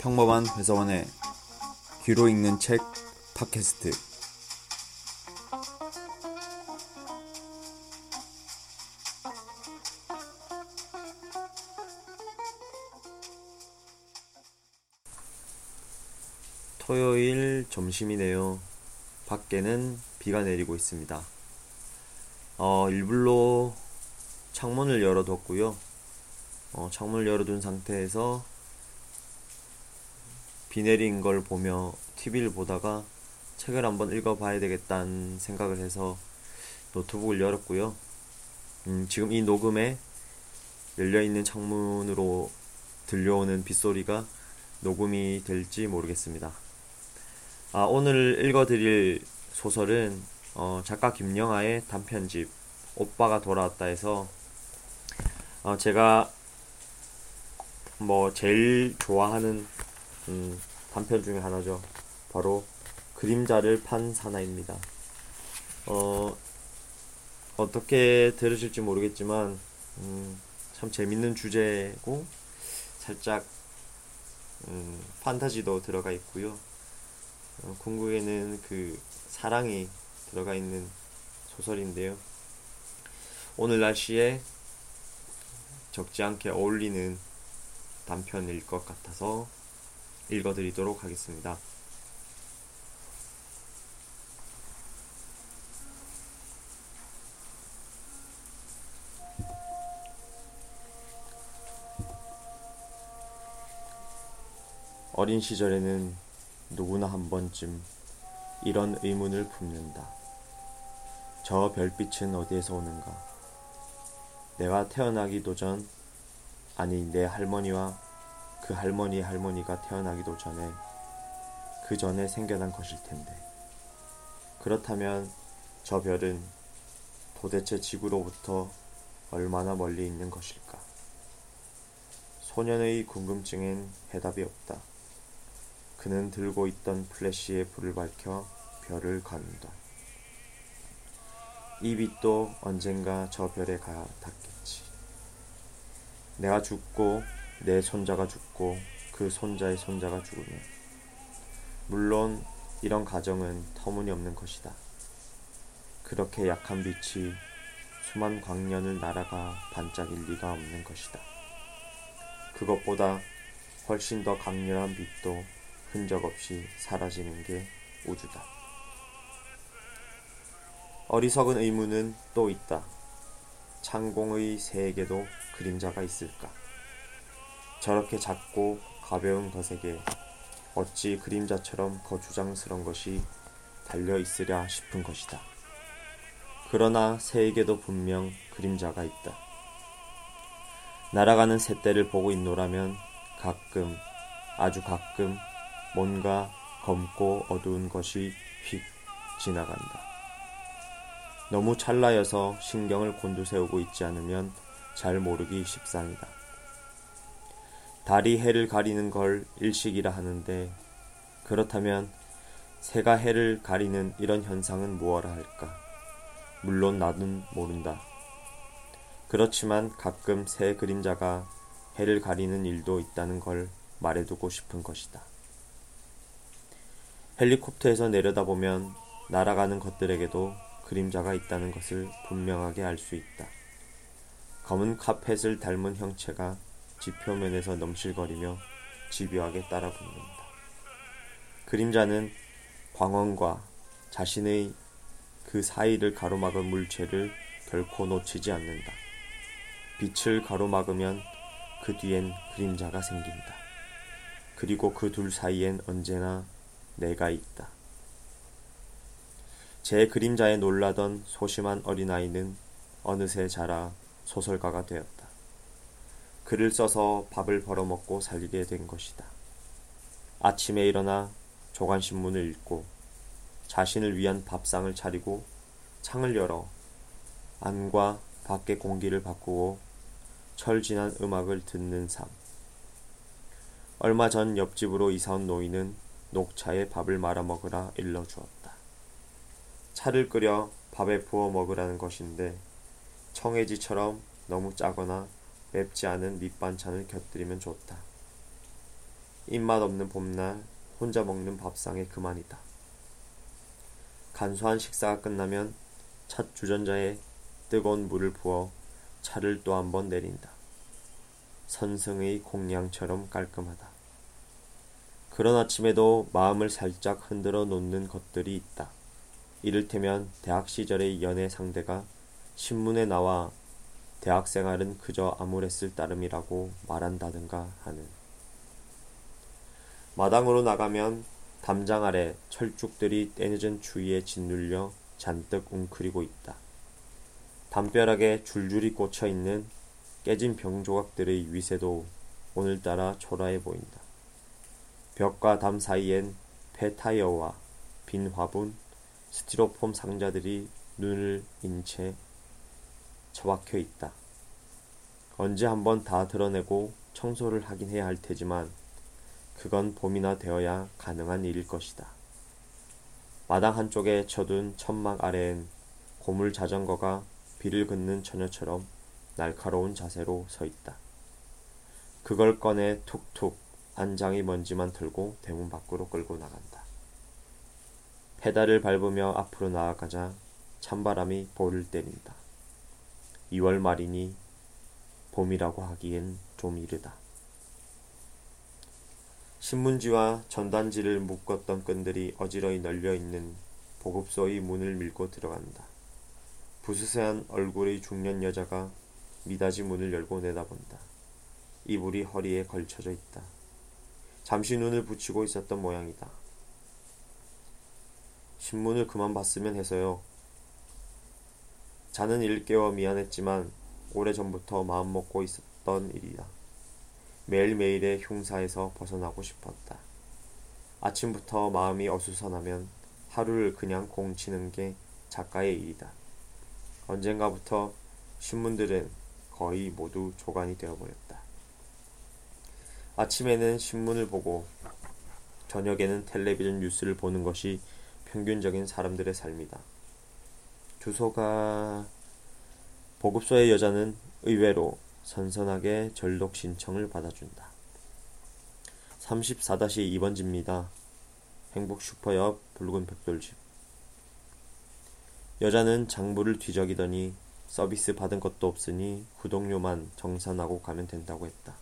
평범한 회사원의 귀로 읽는 책 팟캐스트. 토요일 점심이네요. 밖에는 비가 내리고 있습니다. 일부러 창문을 열어뒀고요. 창문을 열어둔 상태에서 비 내린 걸 보며 TV를 보다가 책을 한번 읽어봐야 되겠다는 생각을 해서 노트북을 열었고요. 지금 이 녹음에 열려있는 창문으로 들려오는 빗소리가 녹음이 될지 모르겠습니다. 오늘 읽어드릴 소설은 작가 김영하의 단편집 오빠가 돌아왔다에서 제가 제일 좋아하는 단편 중에 하나죠. 바로 그림자를 판 사나이입니다. 어떻게 들으실지 모르겠지만 참 재밌는 주제고 살짝 판타지도 들어가 있고요. 궁극에는 그 사랑이 들어가 있는 소설인데요. 오늘 날씨에 적지 않게 어울리는 단편일 것 같아서 읽어드리도록 하겠습니다. 어린 시절에는 누구나 한 번쯤 이런 의문을 품는다. 저 별빛은 어디에서 오는가? 내가 태어나기도 전, 아니 내 할머니와 그 할머니의 할머니가 태어나기도 전에 그 전에 생겨난 것일 텐데. 그렇다면 저 별은 도대체 지구로부터 얼마나 멀리 있는 것일까? 소년의 궁금증엔 해답이 없다. 그는 들고 있던 플래시의 불을 밝혀 별을 가른다. 이 빛도 언젠가 저 별에 가 닿겠지. 내가 죽고 내 손자가 죽고 그 손자의 손자가 죽으면. 물론 이런 가정은 터무니없는 것이다. 그렇게 약한 빛이 수만 광년을 날아가 반짝일 리가 없는 것이다. 그것보다 훨씬 더 강렬한 빛도 흔적 없이 사라지는 게 우주다. 어리석은 의문은 또 있다. 창공의 새에게도 그림자가 있을까? 저렇게 작고 가벼운 것에게 어찌 그림자처럼 거추장스런 것이 달려있으랴 싶은 것이다. 그러나 새에게도 분명 그림자가 있다. 날아가는 새떼를 보고 있노라면 가끔, 아주 가끔 뭔가 검고 어두운 것이 휙 지나간다. 너무 찰나여서 신경을 곤두세우고 있지 않으면 잘 모르기 십상이다. 달이 해를 가리는 걸 일식이라 하는데, 그렇다면 새가 해를 가리는 이런 현상은 무엇이라 할까? 물론 나는 모른다. 그렇지만 가끔 새 그림자가 해를 가리는 일도 있다는 걸 말해두고 싶은 것이다. 헬리콥터에서 내려다보면 날아가는 것들에게도 그림자가 있다는 것을 분명하게 알 수 있다. 검은 카펫을 닮은 형체가 지표면에서 넘실거리며 집요하게 따라붙는다. 그림자는 광원과 자신의 그 사이를 가로막은 물체를 결코 놓치지 않는다. 빛을 가로막으면 그 뒤엔 그림자가 생긴다. 그리고 그 둘 사이엔 언제나 내가 있다. 제 그림자에 놀라던 소심한 어린아이는 어느새 자라 소설가가 되었다. 글을 써서 밥을 벌어먹고 살게 된 것이다. 아침에 일어나 조간신문을 읽고 자신을 위한 밥상을 차리고 창을 열어 안과 밖의 공기를 바꾸고 철진한 음악을 듣는 삶. 얼마 전 옆집으로 이사온 노인은 녹차에 밥을 말아먹으라 일러주었다. 차를 끓여 밥에 부어 먹으라는 것인데 청해지처럼 너무 짜거나 맵지 않은 밑반찬을 곁들이면 좋다. 입맛 없는 봄날 혼자 먹는 밥상에 그만이다. 간소한 식사가 끝나면 찻 주전자에 뜨거운 물을 부어 차를 또 한 번 내린다. 선승의 공양처럼 깔끔하다. 그런 아침에도 마음을 살짝 흔들어 놓는 것들이 있다. 이를테면 대학 시절의 연애 상대가 신문에 나와 대학생활은 그저 암울했을 따름이라고 말한다든가 하는. 마당으로 나가면 담장 아래 철쭉들이 때늦은 추위에 짓눌려 잔뜩 웅크리고 있다. 담벼락에 줄줄이 꽂혀있는 깨진 병조각들의 위세도 오늘따라 초라해 보인다. 벽과 담 사이엔 폐타이어와 빈 화분, 스티로폼 상자들이 눈을 인채 처박혀 있다. 언제 한번 다 드러내고 청소를 하긴 해야 할 테지만 그건 봄이나 되어야 가능한 일일 것이다. 마당 한쪽에 쳐둔 천막 아래엔 고물 자전거가 비를 긋는 처녀처럼 날카로운 자세로 서 있다. 그걸 꺼내 툭툭 안장이 먼지만 털고 대문 밖으로 끌고 나간다. 페달을 밟으며 앞으로 나아가자 찬바람이 볼을 때린다. 2월 말이니 봄이라고 하기엔 좀 이르다. 신문지와 전단지를 묶었던 끈들이 어지러이 널려있는 보급소의 문을 밀고 들어간다. 부스스한 얼굴의 중년 여자가 미닫이 문을 열고 내다본다. 이불이 허리에 걸쳐져 있다. 잠시 눈을 붙이고 있었던 모양이다. 신문을 그만 봤으면 해서요. 자는 일깨워 미안했지만 오래전부터 마음먹고 있었던 일이다. 매일매일의 흉사에서 벗어나고 싶었다. 아침부터 마음이 어수선하면 하루를 그냥 공치는 게 작가의 일이다. 언젠가부터 신문들은 거의 모두 조간이 되어버렸다. 아침에는 신문을 보고 저녁에는 텔레비전 뉴스를 보는 것이 평균적인 사람들의 삶이다. 주소가... 보급소의 여자는 의외로 선선하게 절독 신청을 받아준다. 34-2번지입니다. 행복슈퍼 옆 붉은 벽돌집. 여자는 장부를 뒤적이더니 서비스 받은 것도 없으니 구독료만 정산하고 가면 된다고 했다.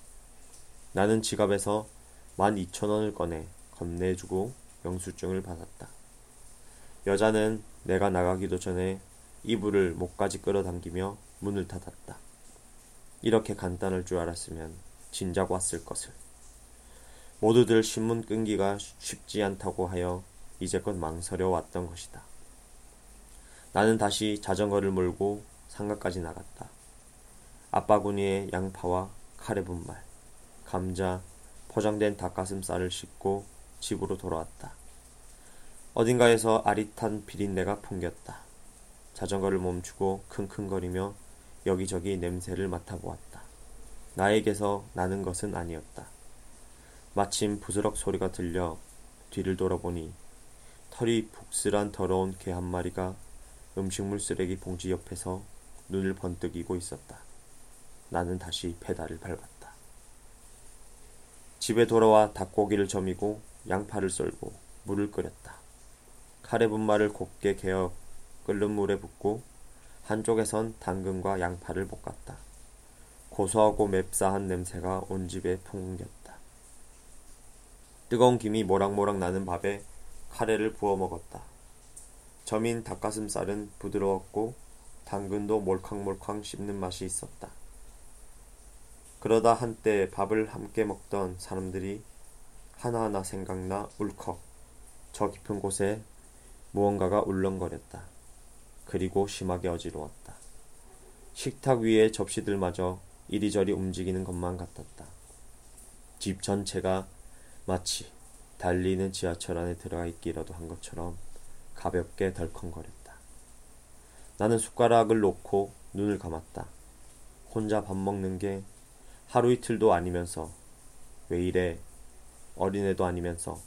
나는 지갑에서 12,000원을 꺼내 건네주고 영수증을 받았다. 여자는 내가 나가기도 전에 이불을 목까지 끌어당기며 문을 닫았다. 이렇게 간단할 줄 알았으면 진작 왔을 것을. 모두들 신문 끈기가 쉽지 않다고 하여 이제껏 망설여 왔던 것이다. 나는 다시 자전거를 몰고 상가까지 나갔다. 아빠구니에 양파와 카레 분말, 감자, 포장된 닭가슴살을 씻고 집으로 돌아왔다. 어딘가에서 아릿한 비린내가 풍겼다. 자전거를 멈추고 킁킁거리며 여기저기 냄새를 맡아보았다. 나에게서 나는 것은 아니었다. 마침 부스럭 소리가 들려 뒤를 돌아보니 털이 북슬한 더러운 개 한 마리가 음식물 쓰레기 봉지 옆에서 눈을 번뜩이고 있었다. 나는 다시 페달을 밟았다. 집에 돌아와 닭고기를 저미고 양파를 썰고 물을 끓였다. 카레 분말을 곱게 개어 끓는 물에 붓고 한쪽에선 당근과 양파를 볶았다. 고소하고 맵싸한 냄새가 온 집에 풍겼다. 뜨거운 김이 모락모락 나는 밥에 카레를 부어 먹었다. 저민 닭가슴살은 부드러웠고 당근도 몰캉몰캉 씹는 맛이 있었다. 그러다 한때 밥을 함께 먹던 사람들이 하나하나 생각나 울컥 저 깊은 곳에 무언가가 울렁거렸다. 그리고 심하게 어지러웠다. 식탁 위의 접시들마저 이리저리 움직이는 것만 같았다. 집 전체가 마치 달리는 지하철 안에 들어가 있기라도 한 것처럼 가볍게 덜컹거렸다. 나는 숟가락을 놓고 눈을 감았다. 혼자 밥 먹는 게 하루 이틀도 아니면서 왜 이래 어린애도 아니면서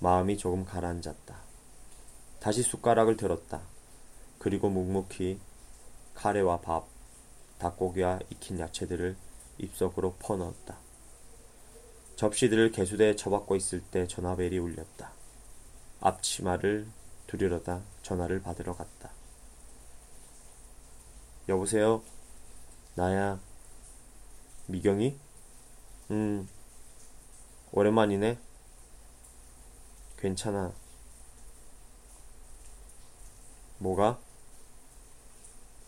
마음이 조금 가라앉았다. 다시 숟가락을 들었다. 그리고 묵묵히 카레와 밥, 닭고기와 익힌 야채들을 입속으로 퍼넣었다. 접시들을 개수대에 처박고 있을 때 전화벨이 울렸다. 앞치마를 두르려다 전화를 받으러 갔다. 여보세요? 나야. 미경이? 오랜만이네. 괜찮아. 뭐가?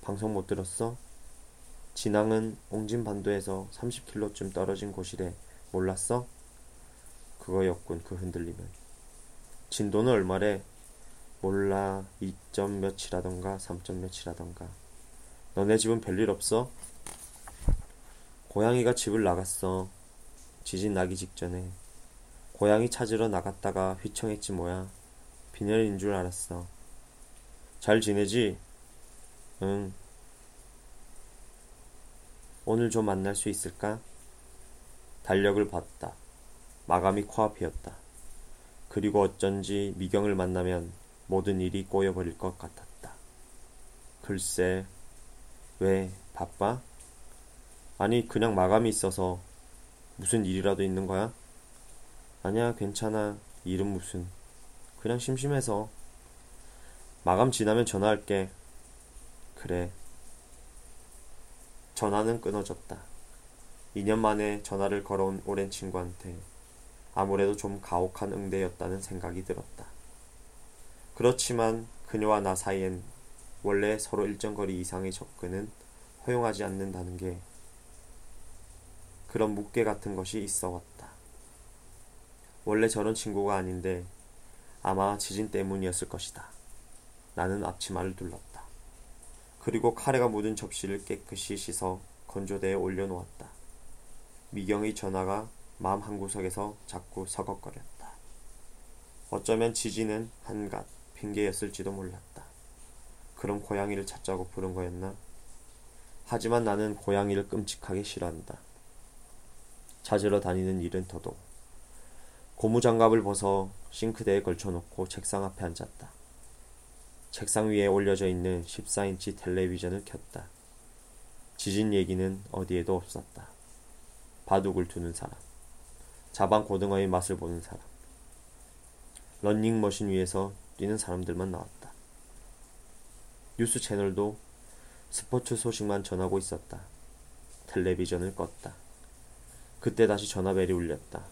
방송 못 들었어? 진앙은 옹진반도에서 30킬로쯤 떨어진 곳이래. 몰랐어? 그거였군, 그 흔들림은. 진도는 얼마래? 몰라. 2점 몇이라던가 3점 몇이라던가. 너네 집은 별일 없어? 고양이가 집을 나갔어. 지진 나기 직전에. 고양이 찾으러 나갔다가 휘청했지 뭐야. 빈혈인 줄 알았어. 잘 지내지? 응. 오늘 좀 만날 수 있을까? 달력을 봤다. 마감이 코앞이었다. 그리고 어쩐지 미경을 만나면 모든 일이 꼬여버릴 것 같았다. 글쎄, 왜 바빠? 아니, 그냥 마감이 있어서. 무슨 일이라도 있는 거야? 아니야, 괜찮아. 일은 무슨. 그냥 심심해서. 마감 지나면 전화할게. 그래. 전화는 끊어졌다. 2년 만에 전화를 걸어온 오랜 친구한테 아무래도 좀 가혹한 응대였다는 생각이 들었다. 그렇지만 그녀와 나 사이엔 원래 서로 일정 거리 이상의 접근은 허용하지 않는다는 게, 그런 묵계 같은 것이 있어 왔다. 원래 저런 친구가 아닌데 아마 지진 때문이었을 것이다. 나는 앞치마를 둘렀다. 그리고 카레가 묻은 접시를 깨끗이 씻어 건조대에 올려놓았다. 미경의 전화가 마음 한구석에서 자꾸 서걱거렸다. 어쩌면 지진은 한갓 핑계였을지도 몰랐다. 그런 고양이를 찾자고 부른 거였나? 하지만 나는 고양이를 끔찍하게 싫어한다. 찾으러 다니는 일은 더더욱. 고무장갑을 벗어 싱크대에 걸쳐놓고 책상 앞에 앉았다. 책상 위에 올려져 있는 14인치 텔레비전을 켰다. 지진 얘기는 어디에도 없었다. 바둑을 두는 사람, 자반 고등어의 맛을 보는 사람, 러닝머신 위에서 뛰는 사람들만 나왔다. 뉴스 채널도 스포츠 소식만 전하고 있었다. 텔레비전을 껐다. 그때 다시 전화벨이 울렸다.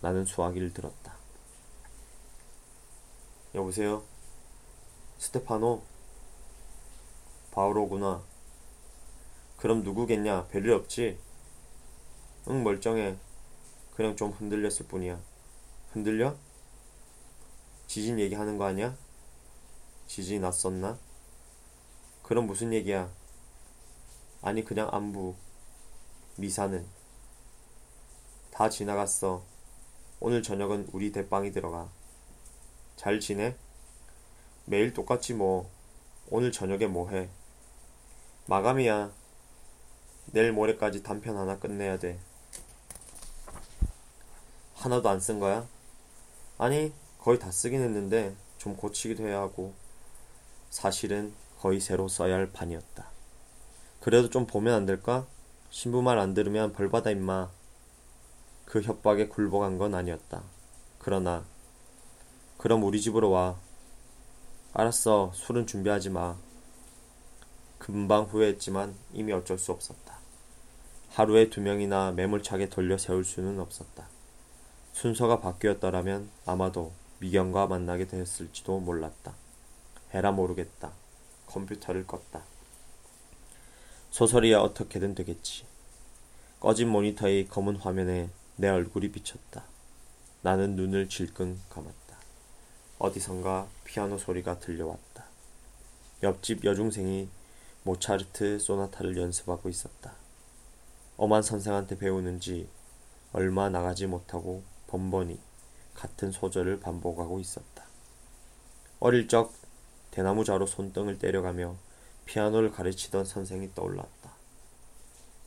나는 수화기를 들었다. 여보세요? 스테파노? 바오로구나. 그럼 누구겠냐? 별일 없지? 응, 멀쩡해. 그냥 좀 흔들렸을 뿐이야. 흔들려? 지진 얘기하는 거 아니야? 지진이 났었나? 그럼 무슨 얘기야? 아니, 그냥 안부. 미사는? 다 지나갔어. 오늘 저녁은 우리 대빵이 들어가. 잘 지내? 매일 똑같지 뭐. 오늘 저녁에 뭐해? 마감이야. 내일 모레까지 단편 하나 끝내야 돼. 하나도 안 쓴 거야? 아니, 거의 다 쓰긴 했는데 좀 고치기도 해야 하고. 사실은 거의 새로 써야 할 판이었다. 그래도 좀 보면 안 될까? 신부 말 안 들으면 벌받아 임마. 그 협박에 굴복한 건 아니었다. 그러나 그럼 우리 집으로 와. 알았어. 술은 준비하지 마. 금방 후회했지만 이미 어쩔 수 없었다. 하루에 2명이나 매몰차게 돌려 세울 수는 없었다. 순서가 바뀌었더라면 아마도 미경과 만나게 되었을지도 몰랐다. 해라 모르겠다. 컴퓨터를 껐다. 소설이야 어떻게든 되겠지. 꺼진 모니터의 검은 화면에 내 얼굴이 비쳤다. 나는 눈을 질끈 감았다. 어디선가 피아노 소리가 들려왔다. 옆집 여중생이 모차르트 소나타를 연습하고 있었다. 엄한 선생한테 배우는지 얼마 나가지 못하고 번번이 같은 소절을 반복하고 있었다. 어릴 적 대나무자로 손등을 때려가며 피아노를 가르치던 선생이 떠올랐다.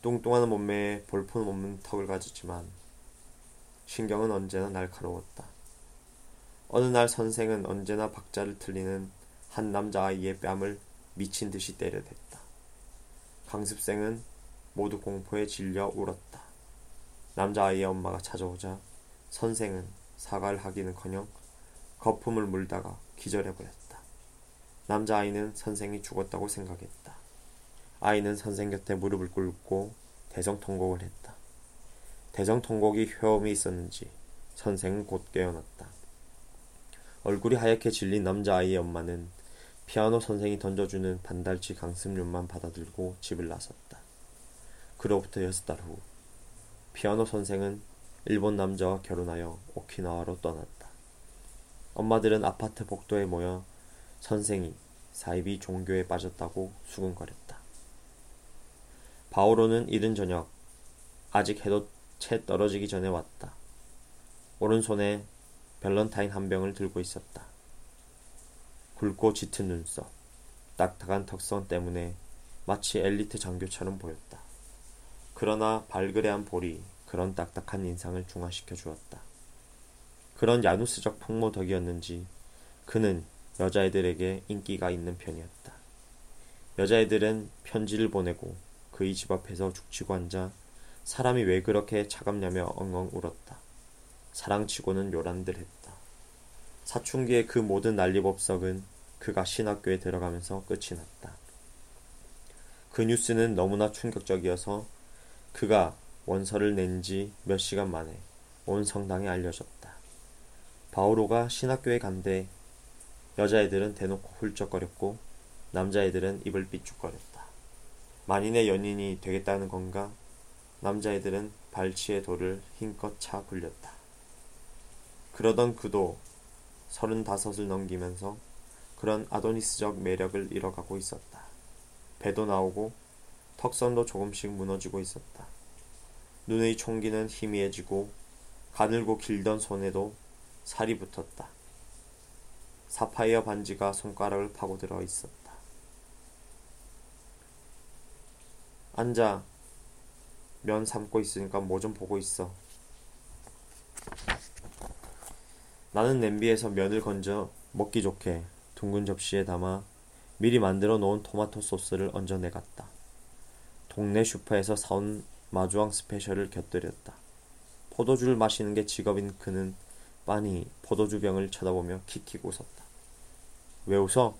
뚱뚱한 몸매에 볼품 없는 턱을 가졌지만 신경은 언제나 날카로웠다. 어느 날 선생은 언제나 박자를 틀리는 한 남자아이의 뺨을 미친 듯이 때려댔다. 강습생은 모두 공포에 질려 울었다. 남자아이의 엄마가 찾아오자 선생은 사과를 하기는커녕 거품을 물다가 기절해버렸다. 남자아이는 선생이 죽었다고 생각했다. 아이는 선생 곁에 무릎을 꿇고 대성통곡을 했다. 대성통곡이 효험이 있었는지 선생은 곧 깨어났다. 얼굴이 하얗게 질린 남자아이의 엄마는 피아노 선생이 던져주는 반달치 강습료만 받아들고 집을 나섰다. 그로부터 6달 후 피아노 선생은 일본 남자와 결혼하여 오키나와로 떠났다. 엄마들은 아파트 복도에 모여 선생이 사이비 종교에 빠졌다고 수군거렸다. 바오로는 이른 저녁 아직 해도 채 떨어지기 전에 왔다. 오른손에 밸런타인 한 병을 들고 있었다. 굵고 짙은 눈썹, 딱딱한 턱선 때문에 마치 엘리트 장교처럼 보였다. 그러나 발그레한 볼이 그런 딱딱한 인상을 중화시켜 주었다. 그런 야누스적 풍모덕이었는지 그는 여자애들에게 인기가 있는 편이었다. 여자애들은 편지를 보내고 그의 집 앞에서 죽치고 앉아 사람이 왜 그렇게 차갑냐며 엉엉 울었다. 사랑치고는 요란들 했다. 사춘기의 그 모든 난리법석은 그가 신학교에 들어가면서 끝이 났다. 그 뉴스는 너무나 충격적이어서 그가 원서를 낸 지 몇 시간 만에 온 성당에 알려졌다. 바오로가 신학교에 간대. 여자애들은 대놓고 훌쩍거렸고 남자애들은 입을 삐죽거렸다. 만인의 연인이 되겠다는 건가? 남자애들은 발치의 돌을 힘껏 차 굴렸다. 그러던 그도 35을 넘기면서 그런 아도니스적 매력을 잃어가고 있었다. 배도 나오고 턱선도 조금씩 무너지고 있었다. 눈의 총기는 희미해지고 가늘고 길던 손에도 살이 붙었다. 사파이어 반지가 손가락을 파고들어 있었다. 앉아. 면 삶고 있으니까 뭐 좀 보고 있어. 나는 냄비에서 면을 건져 먹기 좋게 둥근 접시에 담아 미리 만들어 놓은 토마토 소스를 얹어내갔다. 동네 슈퍼에서 사온 마주앙 스페셜을 곁들였다. 포도주를 마시는 게 직업인 그는 빤히 포도주병을 쳐다보며 킥킥 웃었다. 왜 웃어?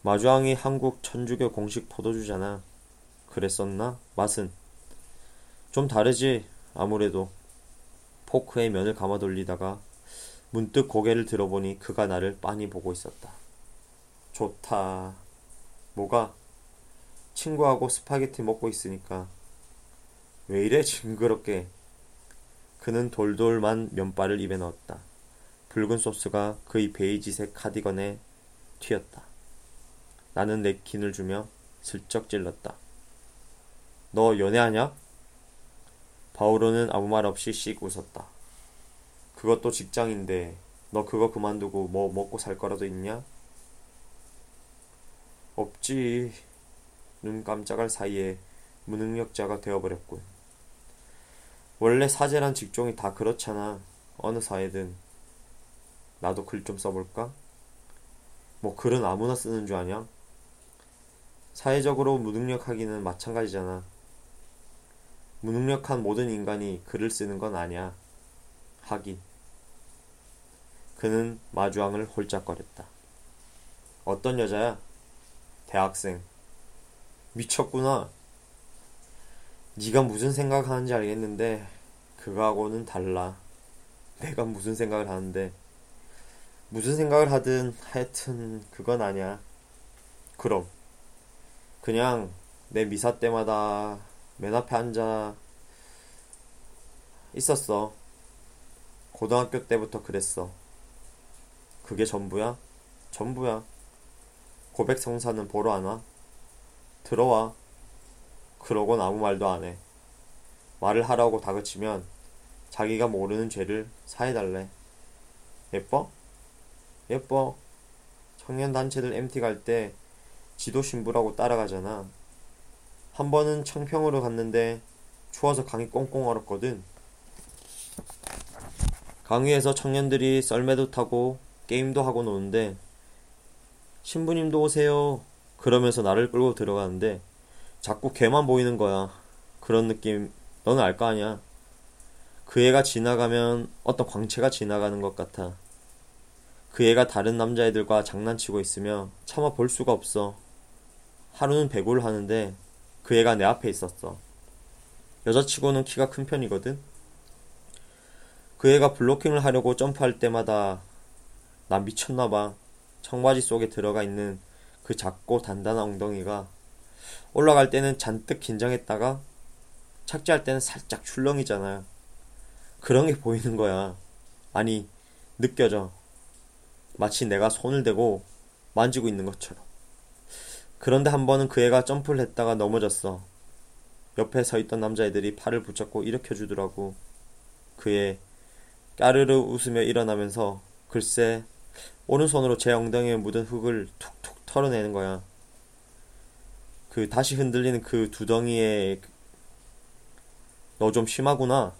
마주앙이 한국 천주교 공식 포도주잖아. 그랬었나? 맛은? 좀 다르지. 아무래도. 포크에 면을 감아 돌리다가 문득 고개를 들어보니 그가 나를 빤히 보고 있었다. 좋다. 뭐가? 친구하고 스파게티 먹고 있으니까. 왜 이래 징그럽게. 그는 돌돌만 면발을 입에 넣었다. 붉은 소스가 그의 베이지색 카디건에 튀었다. 나는 내 킨을 주며 슬쩍 찔렀다. 너 연애하냐? 바오로는 아무 말 없이 씩 웃었다. 그것도 직장인데 너 그거 그만두고 뭐 먹고 살 거라도 있냐? 없지. 눈 깜짝할 사이에 무능력자가 되어버렸군. 원래 사제란 직종이 다 그렇잖아. 어느 사회든. 나도 글 좀 써볼까? 뭐 글은 아무나 쓰는 줄 아냐? 사회적으로 무능력하기는 마찬가지잖아. 무능력한 모든 인간이 글을 쓰는 건 아니야. 하긴. 그는 마주앙을 홀짝거렸다. 어떤 여자야? 대학생. 미쳤구나. 네가 무슨 생각하는지 알겠는데 그거하고는 달라. 내가 무슨 생각을 하는데. 무슨 생각을 하든 하여튼 그건 아니야. 그럼. 그냥 내 미사 때마다 맨 앞에 앉아 있었어. 고등학교 때부터 그랬어. 그게 전부야? 전부야. 고백 성사는 보러 안 와? 들어와. 그러곤 아무 말도 안 해. 말을 하라고 다그치면 자기가 모르는 죄를 사해달래. 예뻐? 예뻐. 청년단체들 MT 갈 때 지도신부라고 따라가잖아. 한 번은 청평으로 갔는데 추워서 강이 꽁꽁 얼었거든. 강위에서 청년들이 썰매도 타고 게임도 하고 노는데 신부님도 오세요 그러면서 나를 끌고 들어가는데 자꾸 걔만 보이는 거야. 그런 느낌 너는 알 거 아니야. 그 애가 지나가면 어떤 광채가 지나가는 것 같아. 그 애가 다른 남자애들과 장난치고 있으며 차마 볼 수가 없어. 하루는 배구를 하는데 그 애가 내 앞에 있었어. 여자치고는 키가 큰 편이거든. 그 애가 블로킹을 하려고 점프할 때마다 난 미쳤나봐. 청바지 속에 들어가 있는 그 작고 단단한 엉덩이가 올라갈 때는 잔뜩 긴장했다가 착지할 때는 살짝 출렁이잖아. 그런 게 보이는 거야. 아니, 느껴져. 마치 내가 손을 대고 만지고 있는 것처럼. 그런데 한 번은 그 애가 점프를 했다가 넘어졌어. 옆에 서 있던 남자애들이 팔을 붙잡고 일으켜주더라고. 그 애 까르르 웃으며 일어나면서 글쎄 오른손으로 제 엉덩이에 묻은 흙을 툭툭 털어내는 거야. 그 다시 흔들리는 그 두덩이에 너 좀 심하구나.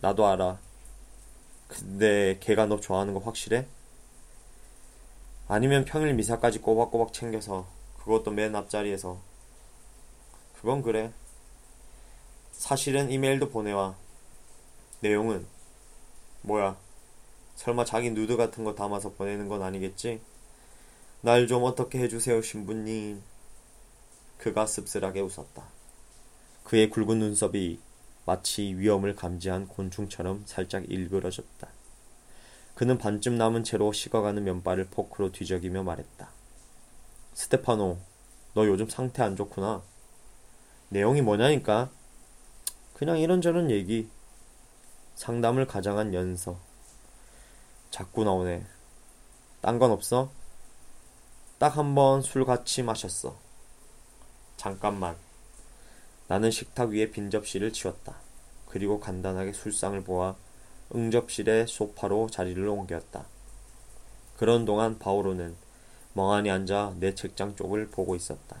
나도 알아. 근데 걔가 너 좋아하는 거 확실해? 아니면 평일 미사까지 꼬박꼬박 챙겨서 그것도 맨 앞자리에서. 그건 그래. 사실은 이메일도 보내와. 내용은 뭐야? 설마 자기 누드 같은 거 담아서 보내는 건 아니겠지? 날 좀 어떻게 해주세요, 신부님. 그가 씁쓸하게 웃었다. 그의 굵은 눈썹이 마치 위험을 감지한 곤충처럼 살짝 일그러졌다. 그는 반쯤 남은 채로 식어가는 면발을 포크로 뒤적이며 말했다. 스테파노, 너 요즘 상태 안 좋구나. 내용이 뭐냐니까? 그냥 이런저런 얘기. 상담을 가장한 연서. 자꾸 나오네. 딴 건 없어? 딱 한 번 술 같이 마셨어. 잠깐만. 나는 식탁 위에 빈 접시를 치웠다. 그리고 간단하게 술상을 보아 응접실의 소파로 자리를 옮겼다. 그런 동안 바오로는 멍하니 앉아 내 책장 쪽을 보고 있었다.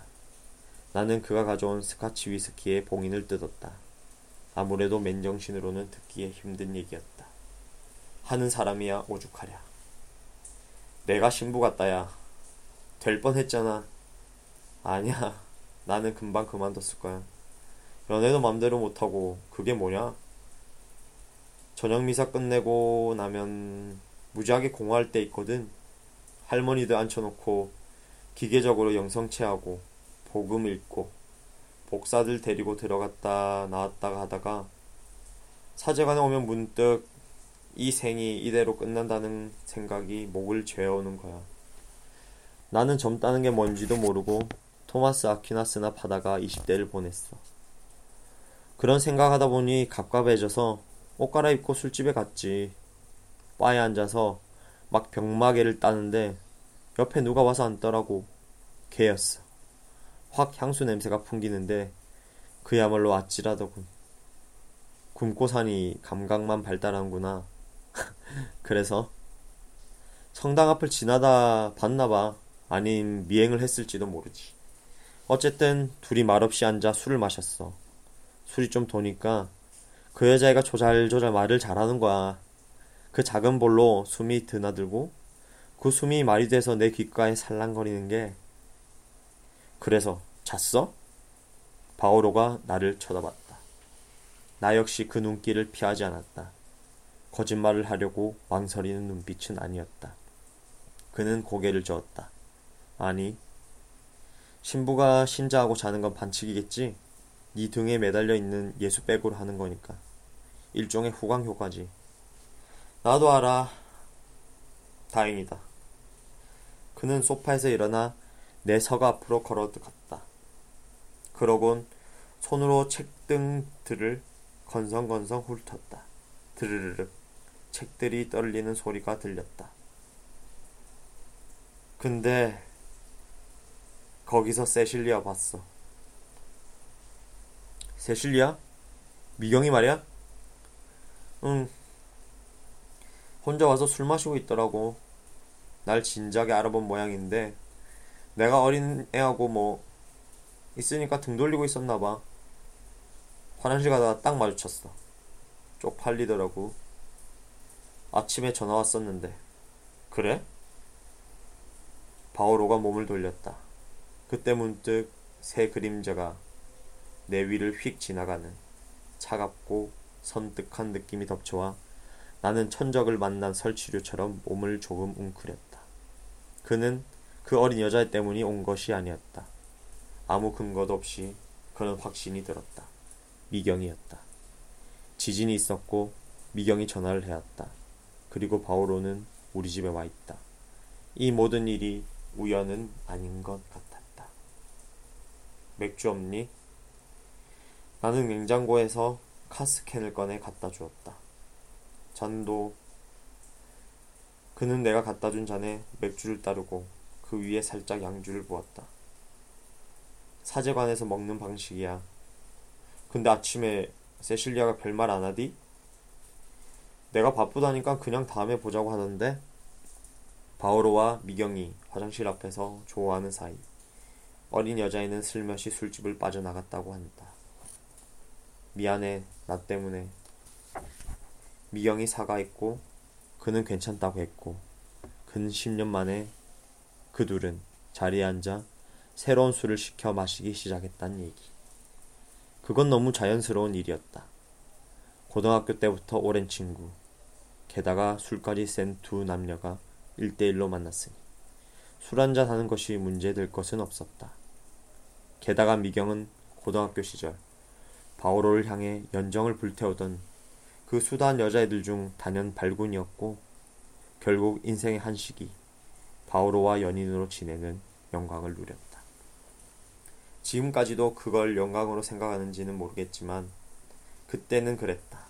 나는 그가 가져온 스카치 위스키에 봉인을 뜯었다. 아무래도 맨정신으로는 듣기에 힘든 얘기였다. 하는 사람이야 오죽하랴. 내가 신부 같다야. 될 뻔했잖아. 아니야. 나는 금방 그만뒀을 거야. 연애도 맘대로 못하고 그게 뭐냐? 저녁 미사 끝내고 나면 무지하게 공허할 때 있거든. 할머니들 앉혀놓고 기계적으로 영성체하고 복음 읽고 복사들 데리고 들어갔다 나왔다가 하다가 사제관에 오면 문득 이 생이 이대로 끝난다는 생각이 목을 죄어오는 거야. 나는 점 따는 게 뭔지도 모르고 토마스 아퀴나스나 바다가 20대를 보냈어. 그런 생각하다 보니 갑갑해져서 옷 갈아입고 술집에 갔지. 바에 앉아서 막 병마개를 따는데 옆에 누가 와서 앉더라고. 걔였어. 확 향수 냄새가 풍기는데 그야말로 아찔하더군. 굶고 사니 감각만 발달하는구나. 그래서 성당 앞을 지나다 봤나봐. 아님 미행을 했을지도 모르지. 어쨌든 둘이 말없이 앉아 술을 마셨어. 술이 좀 도니까 그 여자애가 조잘조잘 말을 잘하는 거야. 그 작은 볼로 숨이 드나들고 그 숨이 말이 돼서 내 귓가에 살랑거리는 게. 그래서 잤어? 바오로가 나를 쳐다봤다. 나 역시 그 눈길을 피하지 않았다. 거짓말을 하려고 망설이는 눈빛은 아니었다. 그는 고개를 저었다. 아니, 신부가 신자하고 자는 건 반칙이겠지? 네 등에 매달려 있는 예수백으로 하는 거니까. 일종의 후광효과지. 나도 알아. 다행이다. 그는 소파에서 일어나 내 서가 앞으로 걸어갔다. 그러곤 손으로 책등들을 건성건성 훑었다. 드르르륵 책들이 떨리는 소리가 들렸다. 근데 거기서 세실리아 봤어. 세실리아? 미경이 말이야? 응. 혼자 와서 술 마시고 있더라고. 날 진작에 알아본 모양인데 내가 어린 애하고 뭐 있으니까 등 돌리고 있었나봐. 화장실 가다가 딱 마주쳤어. 쪽팔리더라고. 아침에 전화 왔었는데. 그래? 바오로가 몸을 돌렸다. 그때 문득 새 그림자가 내 위를 휙 지나가는 차갑고 선뜩한 느낌이 덮쳐와 나는 천적을 만난 설치류처럼 몸을 조금 웅크렸다. 그는 그 어린 여자 때문이 온 것이 아니었다. 아무 근거도 없이 그런 확신이 들었다. 미경이었다. 지진이 있었고 미경이 전화를 해왔다. 그리고 바오로는 우리 집에 와있다. 이 모든 일이 우연은 아닌 것 같았다. 맥주 없니? 나는 냉장고에서 카스캔을 꺼내 갖다 주었다. 잔도 그는 내가 갖다 준 잔에 맥주를 따르고 그 위에 살짝 양주를 부었다. 사제관에서 먹는 방식이야. 근데 아침에 세실리아가 별말 안 하디? 내가 바쁘다니까 그냥 다음에 보자고 하는데. 바오로와 미경이 화장실 앞에서 좋아하는 사이 어린 여자애는 슬며시 술집을 빠져나갔다고 한다. 미안해, 나 때문에. 미경이 사과했고 그는 괜찮다고 했고 근 10년 만에 그 둘은 자리에 앉아 새로운 술을 시켜 마시기 시작했단 얘기. 그건 너무 자연스러운 일이었다. 고등학교 때부터 오랜 친구, 게다가 술까지 센 두 남녀가 1대1로 만났으니 술 한잔 하는 것이 문제될 것은 없었다. 게다가 미경은 고등학교 시절 바오로를 향해 연정을 불태우던 그 수다한 여자애들 중 단연 발군이었고 결국 인생의 한 시기 바오로와 연인으로 지내는 영광을 누렸다. 지금까지도 그걸 영광으로 생각하는지는 모르겠지만 그때는 그랬다.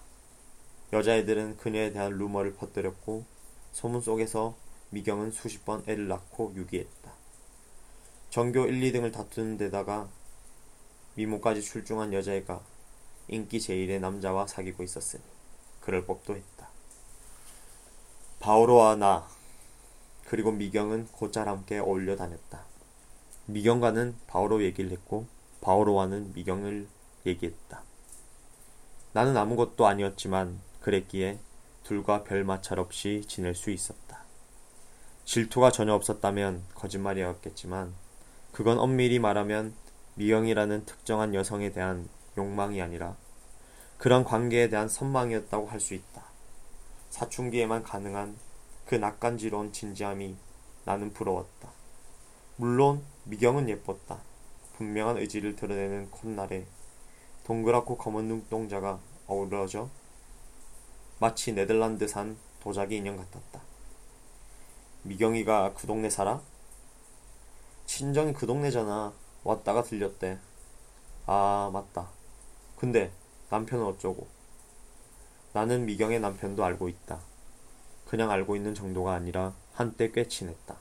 여자애들은 그녀에 대한 루머를 퍼뜨렸고 소문 속에서 미경은 수십 번 애를 낳고 유기했다. 전교 1, 2등을 다투는 데다가 미모까지 출중한 여자애가 인기 제1의 남자와 사귀고 있었으니 그럴 법도 했다. 바오로와 나 그리고 미경은 곧잘 함께 어울려 다녔다. 미경과는 바오로 얘기를 했고 바오로와는 미경을 얘기했다. 나는 아무것도 아니었지만 그랬기에 둘과 별 마찰 없이 지낼 수 있었다. 질투가 전혀 없었다면 거짓말이었겠지만 그건 엄밀히 말하면 미경이라는 특정한 여성에 대한 욕망이 아니라 그런 관계에 대한 선망이었다고 할 수 있다. 사춘기에만 가능한 그 낯간지러운 진지함이 나는 부러웠다. 물론 미경은 예뻤다. 분명한 의지를 드러내는 콧날에 동그랗고 검은 눈동자가 어우러져 마치 네덜란드산 도자기 인형 같았다. 미경이가 그 동네 살아? 친정이 그 동네잖아. 왔다가 들렸대. 아, 맞다. 근데 남편은 어쩌고? 나는 미경의 남편도 알고 있다. 그냥 알고 있는 정도가 아니라 한때 꽤 친했다.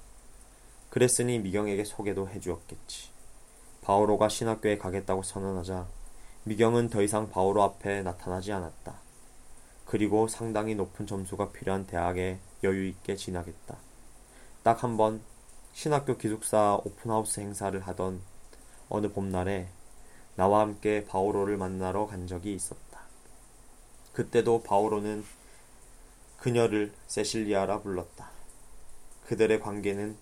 그랬으니 미경에게 소개도 해주었겠지. 바오로가 신학교에 가겠다고 선언하자 미경은 더 이상 바오로 앞에 나타나지 않았다. 그리고 상당히 높은 점수가 필요한 대학에 여유있게 진학했다. 딱 한 번 신학교 기숙사 오픈하우스 행사를 하던 어느 봄날에 나와 함께 바오로를 만나러 간 적이 있었다. 그때도 바오로는 그녀를 세실리아라 불렀다. 그들의 관계는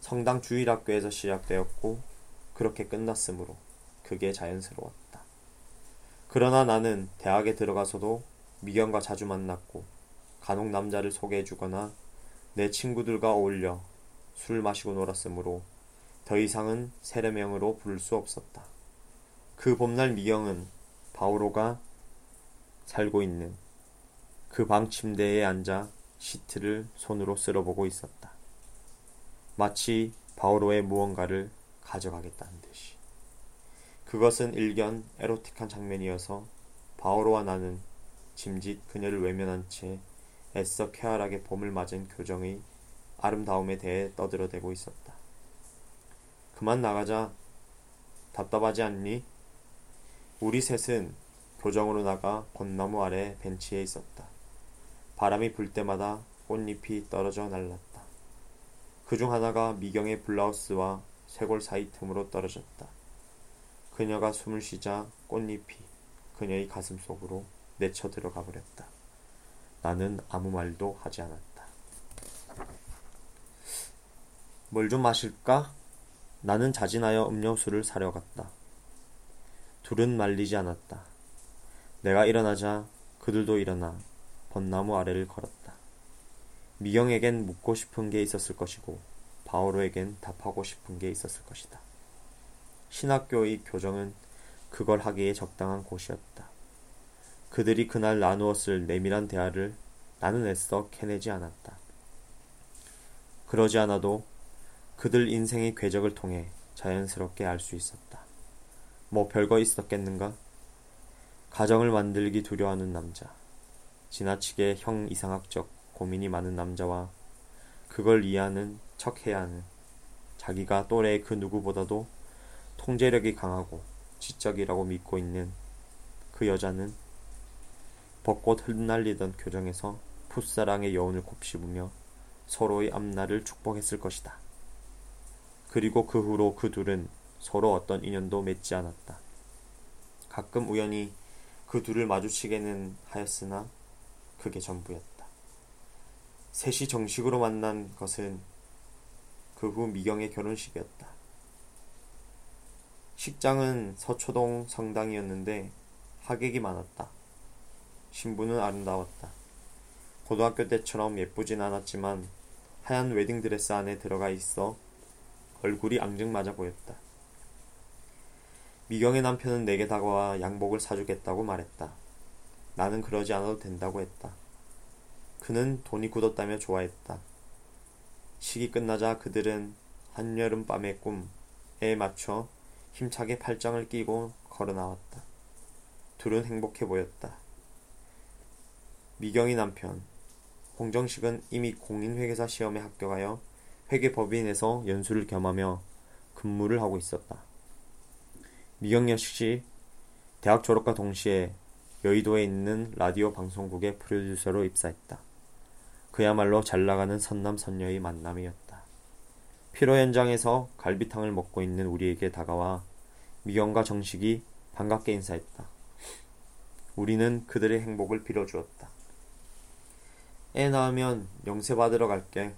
성당 주일학교에서 시작되었고 그렇게 끝났으므로 그게 자연스러웠다. 그러나 나는 대학에 들어가서도 미경과 자주 만났고 간혹 남자를 소개해주거나 내 친구들과 어울려 술 마시고 놀았으므로 더 이상은 세례명으로 부를 수 없었다. 그 봄날 미경은 바오로가 살고 있는 그 방 침대에 앉아 시트를 손으로 쓸어보고 있었다. 마치 바오로의 무언가를 가져가겠다는 듯이. 그것은 일견 에로틱한 장면이어서 바오로와 나는 짐짓 그녀를 외면한 채 애써 쾌활하게 봄을 맞은 교정의 아름다움에 대해 떠들어대고 있었다. 그만 나가자. 답답하지 않니? 우리 셋은 교정으로 나가 벚나무 아래 벤치에 있었다. 바람이 불 때마다 꽃잎이 떨어져 날랐다. 그중 하나가 미경의 블라우스와 쇄골 사이 틈으로 떨어졌다. 그녀가 숨을 쉬자 꽃잎이 그녀의 가슴 속으로 내쳐 들어가 버렸다. 나는 아무 말도 하지 않았다. 뭘 좀 마실까? 나는 자진하여 음료수를 사려 갔다. 둘은 말리지 않았다. 내가 일어나자 그들도 일어나 벚나무 아래를 걸었다. 미경에겐 묻고 싶은 게 있었을 것이고 바오로에겐 답하고 싶은 게 있었을 것이다. 신학교의 교정은 그걸 하기에 적당한 곳이었다. 그들이 그날 나누었을 내밀한 대화를 나는 애써 캐내지 않았다. 그러지 않아도 그들 인생의 궤적을 통해 자연스럽게 알 수 있었다. 뭐 별거 있었겠는가? 가정을 만들기 두려워하는 남자, 지나치게 형 이상학적 고민이 많은 남자와 그걸 이해하는 척해야 하는 자기가 또래의 그 누구보다도 통제력이 강하고 지적이라고 믿고 있는 그 여자는 벚꽃 흩날리던 교정에서 풋사랑의 여운을 곱씹으며 서로의 앞날을 축복했을 것이다. 그리고 그 후로 그 둘은 서로 어떤 인연도 맺지 않았다. 가끔 우연히 그 둘을 마주치게는 하였으나 그게 전부였다. 셋이 정식으로 만난 것은 그 후 미경의 결혼식이었다. 식장은 서초동 성당이었는데 하객이 많았다. 신부는 아름다웠다. 고등학교 때처럼 예쁘진 않았지만 하얀 웨딩드레스 안에 들어가 있어 얼굴이 앙증맞아 보였다. 미경의 남편은 내게 다가와 양복을 사주겠다고 말했다. 나는 그러지 않아도 된다고 했다. 그는 돈이 굳었다며 좋아했다. 식이 끝나자 그들은 한여름 밤의 꿈에 맞춰 힘차게 팔짱을 끼고 걸어 나왔다. 둘은 행복해 보였다. 미경이 남편, 홍정식은 이미 공인회계사 시험에 합격하여 회계법인에서 연수를 겸하며 근무를 하고 있었다. 미경 역시 대학 졸업과 동시에 여의도에 있는 라디오 방송국의 프로듀서로 입사했다. 그야말로 잘나가는 선남선녀의 만남이었다. 피로 현장에서 갈비탕을 먹고 있는 우리에게 다가와 미경과 정식이 반갑게 인사했다. 우리는 그들의 행복을 빌어주었다. 애 낳으면 영세 받으러 갈게.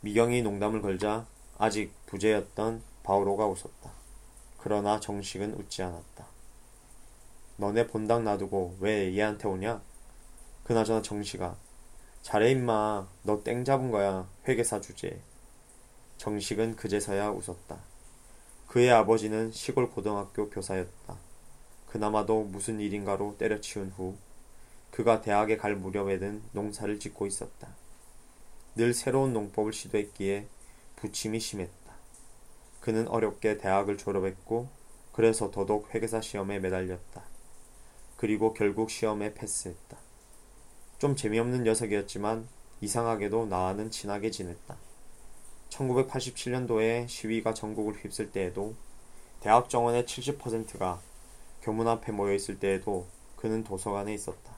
미경이 농담을 걸자 아직 부재였던 바오로가 웃었다. 그러나 정식은 웃지 않았다. 너네 본당 놔두고 왜 얘한테 오냐? 그나저나 정식아, 잘해 임마. 너 땡 잡은 거야. 회계사 주제. 정식은 그제서야 웃었다. 그의 아버지는 시골 고등학교 교사였다. 그나마도 무슨 일인가로 때려치운 후 그가 대학에 갈 무렵에는 농사를 짓고 있었다. 늘 새로운 농법을 시도했기에 부침이 심했다. 그는 어렵게 대학을 졸업했고 그래서 더더욱 회계사 시험에 매달렸다. 그리고 결국 시험에 패스했다. 좀 재미없는 녀석이었지만 이상하게도 나와는 친하게 지냈다. 1987년도에 시위가 전국을 휩쓸 때에도 대학 정원의 70%가 교문 앞에 모여있을 때에도 그는 도서관에 있었다.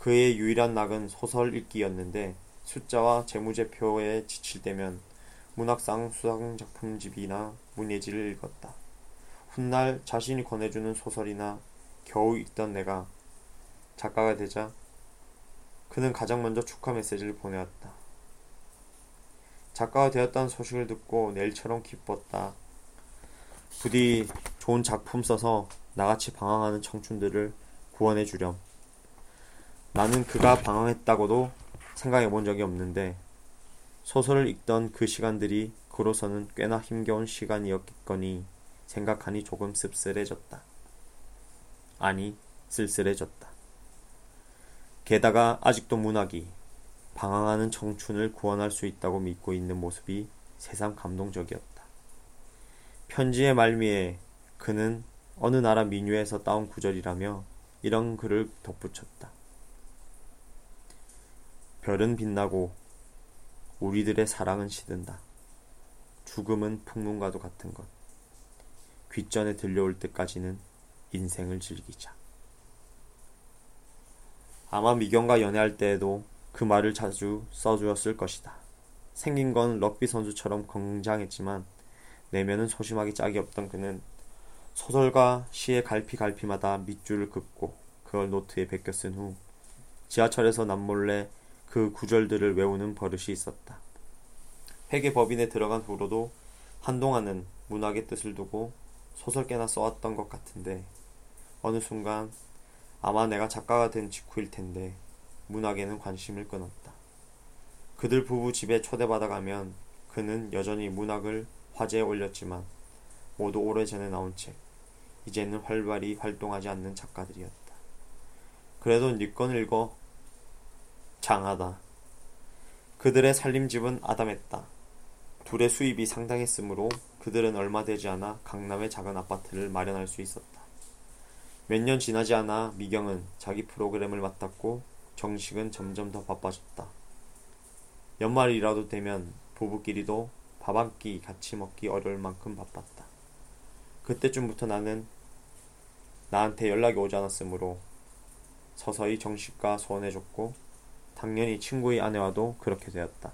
그의 유일한 낙은 소설 읽기였는데 숫자와 재무제표에 지칠 때면 문학상 수상작품집이나 문예지를 읽었다. 훗날 자신이 권해주는 소설이나 겨우 읽던 내가 작가가 되자 그는 가장 먼저 축하 메시지를 보내왔다. 작가가 되었다는 소식을 듣고 내일처럼 기뻤다. 부디 좋은 작품 써서 나같이 방황하는 청춘들을 구원해 주렴. 나는 그가 방황했다고도 생각해 본 적이 없는데 소설을 읽던 그 시간들이 그로서는 꽤나 힘겨운 시간이었겠거니 생각하니 조금 씁쓸해졌다. 아니, 쓸쓸해졌다. 게다가 아직도 문학이 방황하는 청춘을 구원할 수 있다고 믿고 있는 모습이 새삼 감동적이었다. 편지의 말미에 그는 어느 나라 민요에서 따온 구절이라며 이런 글을 덧붙였다. 별은 빛나고 우리들의 사랑은 시든다. 죽음은 풍문과도 같은 것. 귓전에 들려올 때까지는 인생을 즐기자. 아마 미경과 연애할 때에도 그 말을 자주 써주었을 것이다. 생긴 건 럭비 선수처럼 건장했지만 내면은 소심하기 짝이 없던 그는 소설과 시의 갈피갈피마다 밑줄을 긋고 그걸 노트에 베껴 쓴 후 지하철에서 남몰래 그 구절들을 외우는 버릇이 있었다. 회계법인에 들어간 후로도 한동안은 문학의 뜻을 두고 소설께나 써왔던 것 같은데 어느 순간 아마 내가 작가가 된 직후일 텐데 문학에는 관심을 끊었다. 그들 부부 집에 초대받아 가면 그는 여전히 문학을 화제에 올렸지만 모두 오래전에 나온 책, 이제는 활발히 활동하지 않는 작가들이었다. 그래도 네 건 읽어. 장하다. 그들의 살림집은 아담했다. 둘의 수입이 상당했으므로 그들은 얼마 되지 않아 강남의 작은 아파트를 마련할 수 있었다. 몇 년 지나지 않아 미경은 자기 프로그램을 맡았고 정식은 점점 더 바빠졌다. 연말이라도 되면 부부끼리도 밥 한 끼 같이 먹기 어려울 만큼 바빴다. 그때쯤부터 나한테 연락이 오지 않았으므로 서서히 정식과 소원해졌고 당연히 친구의 아내와도 그렇게 되었다.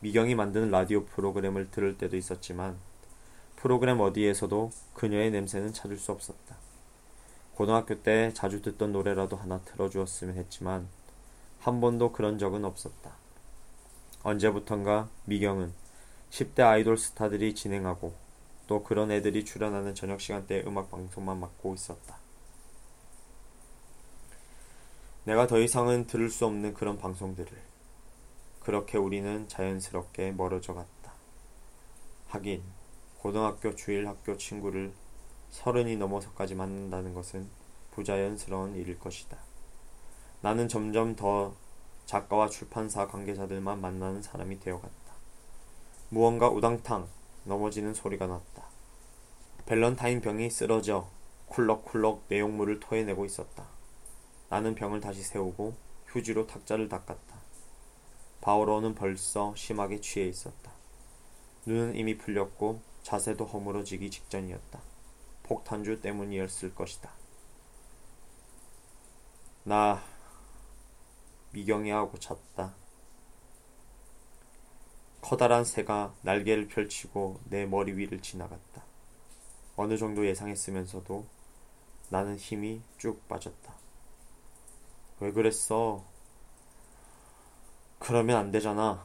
미경이 만든 라디오 프로그램을 들을 때도 있었지만 프로그램 어디에서도 그녀의 냄새는 찾을 수 없었다. 고등학교 때 자주 듣던 노래라도 하나 틀어주었으면 했지만 한 번도 그런 적은 없었다. 언제부턴가 미경은 10대 아이돌 스타들이 진행하고 또 그런 애들이 출연하는 저녁 시간대의 음악 방송만 맡고 있었다. 내가 더 이상은 들을 수 없는 그런 방송들을. 그렇게 우리는 자연스럽게 멀어져 갔다. 하긴 고등학교 주일학교 친구를 30이 넘어서까지 만난다는 것은 부자연스러운 일일 것이다. 나는 점점 더 작가와 출판사 관계자들만 만나는 사람이 되어갔다. 무언가 우당탕 넘어지는 소리가 났다. 밸런타인 병이 쓰러져 쿨럭쿨럭 내용물을 토해내고 있었다. 나는 병을 다시 세우고 휴지로 탁자를 닦았다. 바오로는 벌써 심하게 취해 있었다. 눈은 이미 풀렸고 자세도 허물어지기 직전이었다. 폭탄주 때문이었을 것이다. 나 미경이 하고 잤다. 커다란 새가 날개를 펼치고 내 머리 위를 지나갔다. 어느 정도 예상했으면서도 나는 힘이 쭉 빠졌다. 왜 그랬어? 그러면 안 되잖아.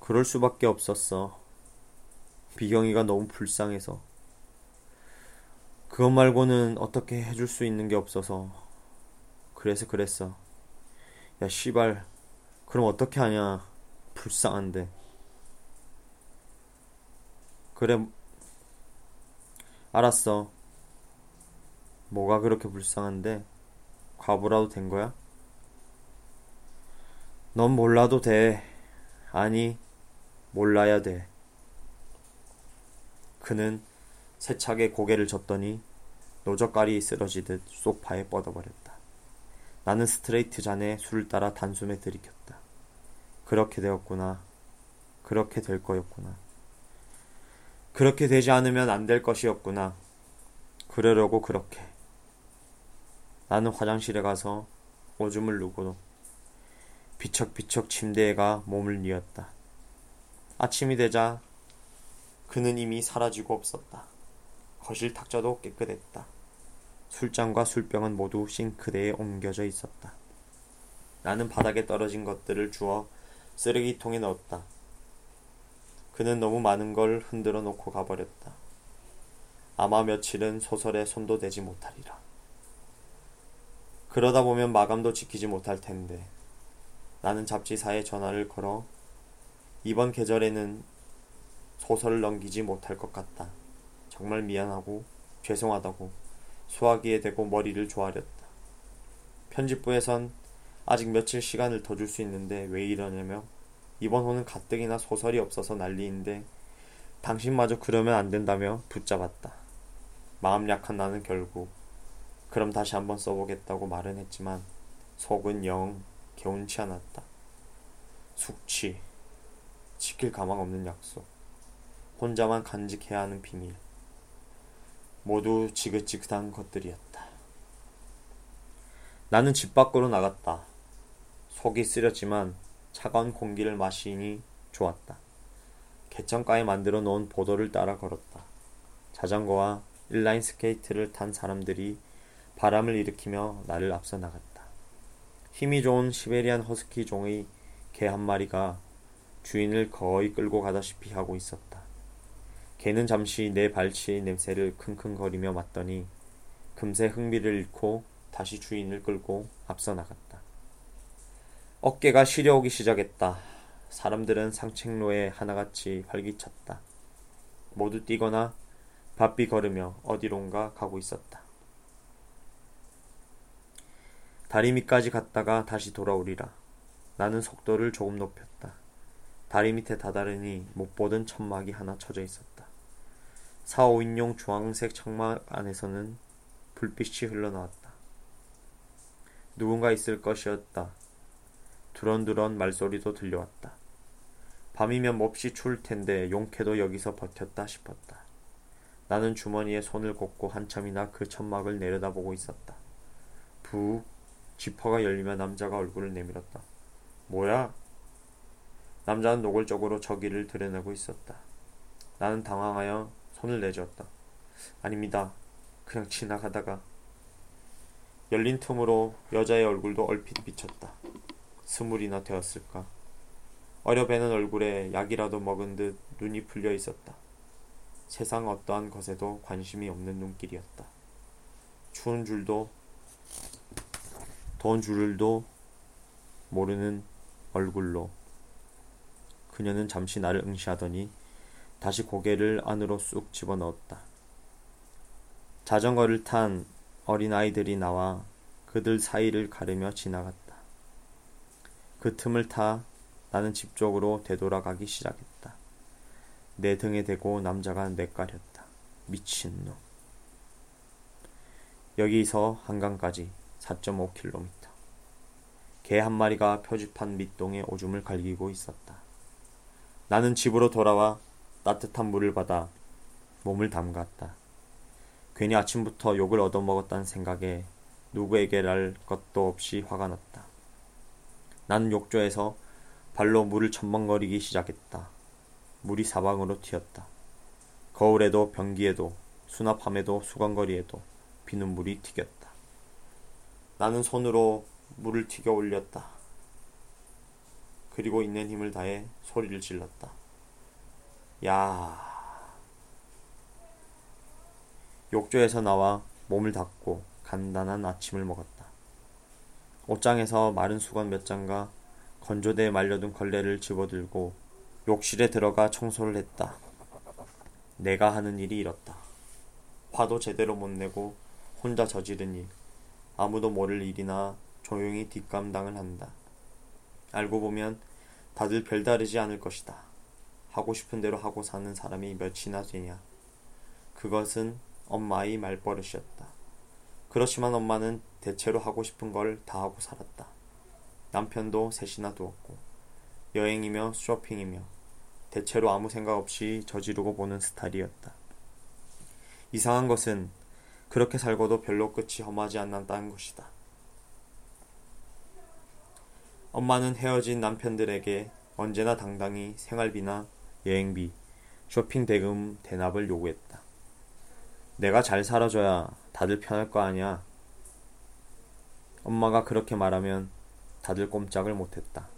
그럴 수밖에 없었어. 비경이가 너무 불쌍해서. 그것 말고는 어떻게 해줄 수 있는 게 없어서. 그래서 그랬어. 야, 씨발. 그럼 어떻게 하냐. 불쌍한데. 그래. 알았어. 뭐가 그렇게 불쌍한데? 과부라도 된 거야? 넌 몰라도 돼. 아니, 몰라야 돼. 그는 세차게 고개를 젓더니 노젓가리 쓰러지듯 소파에 뻗어버렸다. 나는 스트레이트 잔에 술을 따라 단숨에 들이켰다. 그렇게 되었구나. 그렇게 될 거였구나. 그렇게 되지 않으면 안 될 것이었구나. 그러려고 그렇게. 나는 화장실에 가서 오줌을 누고 비척비척 침대에 가 몸을 뉘었다. 아침이 되자 그는 이미 사라지고 없었다. 거실 탁자도 깨끗했다. 술잔과 술병은 모두 싱크대에 옮겨져 있었다. 나는 바닥에 떨어진 것들을 주워 쓰레기통에 넣었다. 그는 너무 많은 걸 흔들어 놓고 가버렸다. 아마 며칠은 소설에 손도 대지 못하리라. 그러다 보면 마감도 지키지 못할 텐데. 나는 잡지사에 전화를 걸어 이번 계절에는 소설을 넘기지 못할 것 같다. 정말 미안하고 죄송하다고 수화기에 대고 머리를 조아렸다. 편집부에선 아직 며칠 시간을 더 줄 수 있는데 왜 이러냐며 이번 호는 가뜩이나 소설이 없어서 난리인데 당신마저 그러면 안 된다며 붙잡았다. 마음 약한 나는 결국 그럼 다시 한번 써보겠다고 말은 했지만 속은 영 개운치 않았다. 숙취, 지킬 가망 없는 약속, 혼자만 간직해야 하는 비밀, 모두 지긋지긋한 것들이었다. 나는 집 밖으로 나갔다. 속이 쓰렸지만 차가운 공기를 마시니 좋았다. 개천가에 만들어 놓은 보도를 따라 걸었다. 자전거와 인라인 스케이트를 탄 사람들이 바람을 일으키며 나를 앞서 나갔다. 힘이 좋은 시베리안 허스키 종의 개 한 마리가 주인을 거의 끌고 가다시피 하고 있었다. 개는 잠시 내 발치의 냄새를 킁킁거리며 맡더니 금세 흥미를 잃고 다시 주인을 끌고 앞서 나갔다. 어깨가 시려오기 시작했다. 사람들은 상책로에 하나같이 활기찼다. 모두 뛰거나 바삐 걸으며 어디론가 가고 있었다. 다리 밑까지 갔다가 다시 돌아오리라. 나는 속도를 조금 높였다. 다리 밑에 다다르니 못 보던 천막이 하나 쳐져 있었다. 4, 5인용 주황색 천막 안에서는 불빛이 흘러나왔다. 누군가 있을 것이었다. 두런두런 말소리도 들려왔다. 밤이면 몹시 추울 텐데 용케도 여기서 버텼다 싶었다. 나는 주머니에 손을 꽂고 한참이나 그 천막을 내려다보고 있었다. 부욱 지퍼가 열리며 남자가 얼굴을 내밀었다. 뭐야? 남자는 노골적으로 저기를 드러내고 있었다. 나는 당황하여 손을 내주었다. 아닙니다. 그냥 지나가다가. 열린 틈으로 여자의 얼굴도 얼핏 비쳤다. 스물이나 되었을까. 어려배는 얼굴에 약이라도 먹은 듯 눈이 풀려 있었다. 세상 어떠한 것에도 관심이 없는 눈길이었다. 추운 줄도 더운 줄도 모르는 얼굴로 그녀는 잠시 나를 응시하더니 다시 고개를 안으로 쑥 집어넣었다. 자전거를 탄 어린아이들이 나와 그들 사이를 가르며 지나갔다. 그 틈을 타 나는 집 쪽으로 되돌아가기 시작했다. 내 등에 대고 남자가 매까렸다. 미친놈. 여기서 한강까지 4.5km. 개 한 마리가 표지판 밑동에 오줌을 갈기고 있었다. 나는 집으로 돌아와 따뜻한 물을 받아 몸을 담갔다. 괜히 아침부터 욕을 얻어먹었다는 생각에 누구에게 랄 것도 없이 화가 났다. 나는 욕조에서 발로 물을 첨벙거리기 시작했다. 물이 사방으로 튀었다. 거울에도 변기에도 수납함에도 수건거리에도 비눗물이 튀겼다. 나는 손으로 물을 튀겨 올렸다. 그리고 있는 힘을 다해 소리를 질렀다. 야. 욕조에서 나와 몸을 닦고 간단한 아침을 먹었다. 옷장에서 마른 수건 몇 장과 건조대에 말려둔 걸레를 집어들고 욕실에 들어가 청소를 했다. 내가 하는 일이 이렇다. 화도 제대로 못 내고 혼자 저지른 일, 아무도 모를 일이나 조용히 뒷감당을 한다. 알고 보면 다들 별다르지 않을 것이다. 하고 싶은 대로 하고 사는 사람이 몇이나 되냐. 그것은 엄마의 말버릇이었다. 그렇지만 엄마는 대체로 하고 싶은 걸 다 하고 살았다. 남편도 셋이나 두었고 여행이며 쇼핑이며 대체로 아무 생각 없이 저지르고 보는 스타일이었다. 이상한 것은 그렇게 살고도 별로 끝이 험하지 않는다는 것이다. 엄마는 헤어진 남편들에게 언제나 당당히 생활비나 여행비, 쇼핑 대금 대납을 요구했다. 내가 잘 살아줘야 다들 편할 거 아니야. 엄마가 그렇게 말하면 다들 꼼짝을 못했다.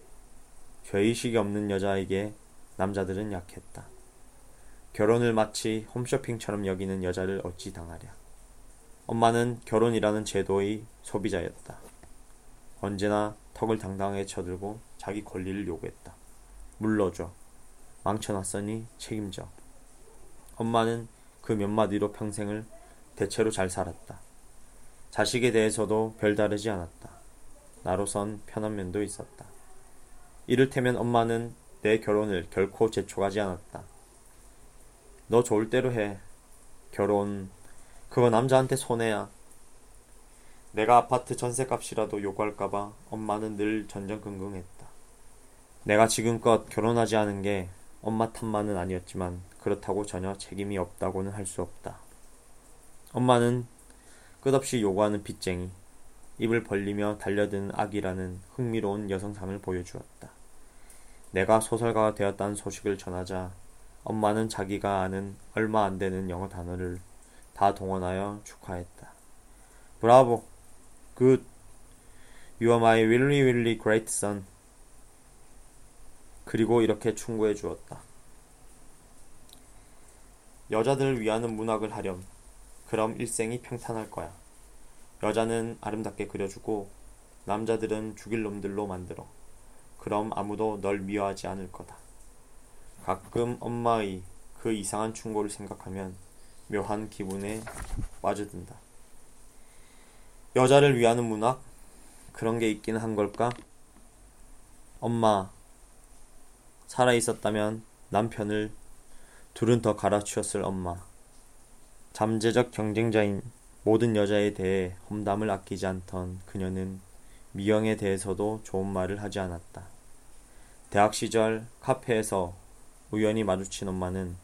죄의식이 없는 여자에게 남자들은 약했다. 결혼을 마치 홈쇼핑처럼 여기는 여자를 어찌 당하랴. 엄마는 결혼이라는 제도의 소비자였다. 언제나 턱을 당당하게 쳐들고 자기 권리를 요구했다. 물러줘. 망쳐놨으니 책임져. 엄마는 그 몇 마디로 평생을 대체로 잘 살았다. 자식에 대해서도 별다르지 않았다. 나로선 편한 면도 있었다. 이를테면 엄마는 내 결혼을 결코 재촉하지 않았다. 너 좋을 대로 해. 결혼, 그거 남자한테 손해야. 내가 아파트 전세값이라도 요구할까봐 엄마는 늘 전전긍긍했다. 내가 지금껏 결혼하지 않은 게 엄마 탓만은 아니었지만 그렇다고 전혀 책임이 없다고는 할 수 없다. 엄마는 끝없이 요구하는 빚쟁이, 입을 벌리며 달려드는 아기라는 흥미로운 여성상을 보여주었다. 내가 소설가가 되었다는 소식을 전하자 엄마는 자기가 아는 얼마 안 되는 영어 단어를 다 동원하여 축하했다. 브라보, 굿, you are my really really great son. 그리고 이렇게 충고해 주었다. 여자들을 위하는 문학을 하렴. 그럼 일생이 평탄할 거야. 여자는 아름답게 그려주고 남자들은 죽일 놈들로 만들어. 그럼 아무도 널 미워하지 않을 거다. 가끔 엄마의 그 이상한 충고를 생각하면 묘한 기분에 빠져든다. 여자를 위하는 문학? 그런 게 있긴 한 걸까? 엄마, 살아있었다면 남편을 둘은 더 갈아치웠을 엄마. 잠재적 경쟁자인 모든 여자에 대해 험담을 아끼지 않던 그녀는 미영에 대해서도 좋은 말을 하지 않았다. 대학 시절 카페에서 우연히 마주친 엄마는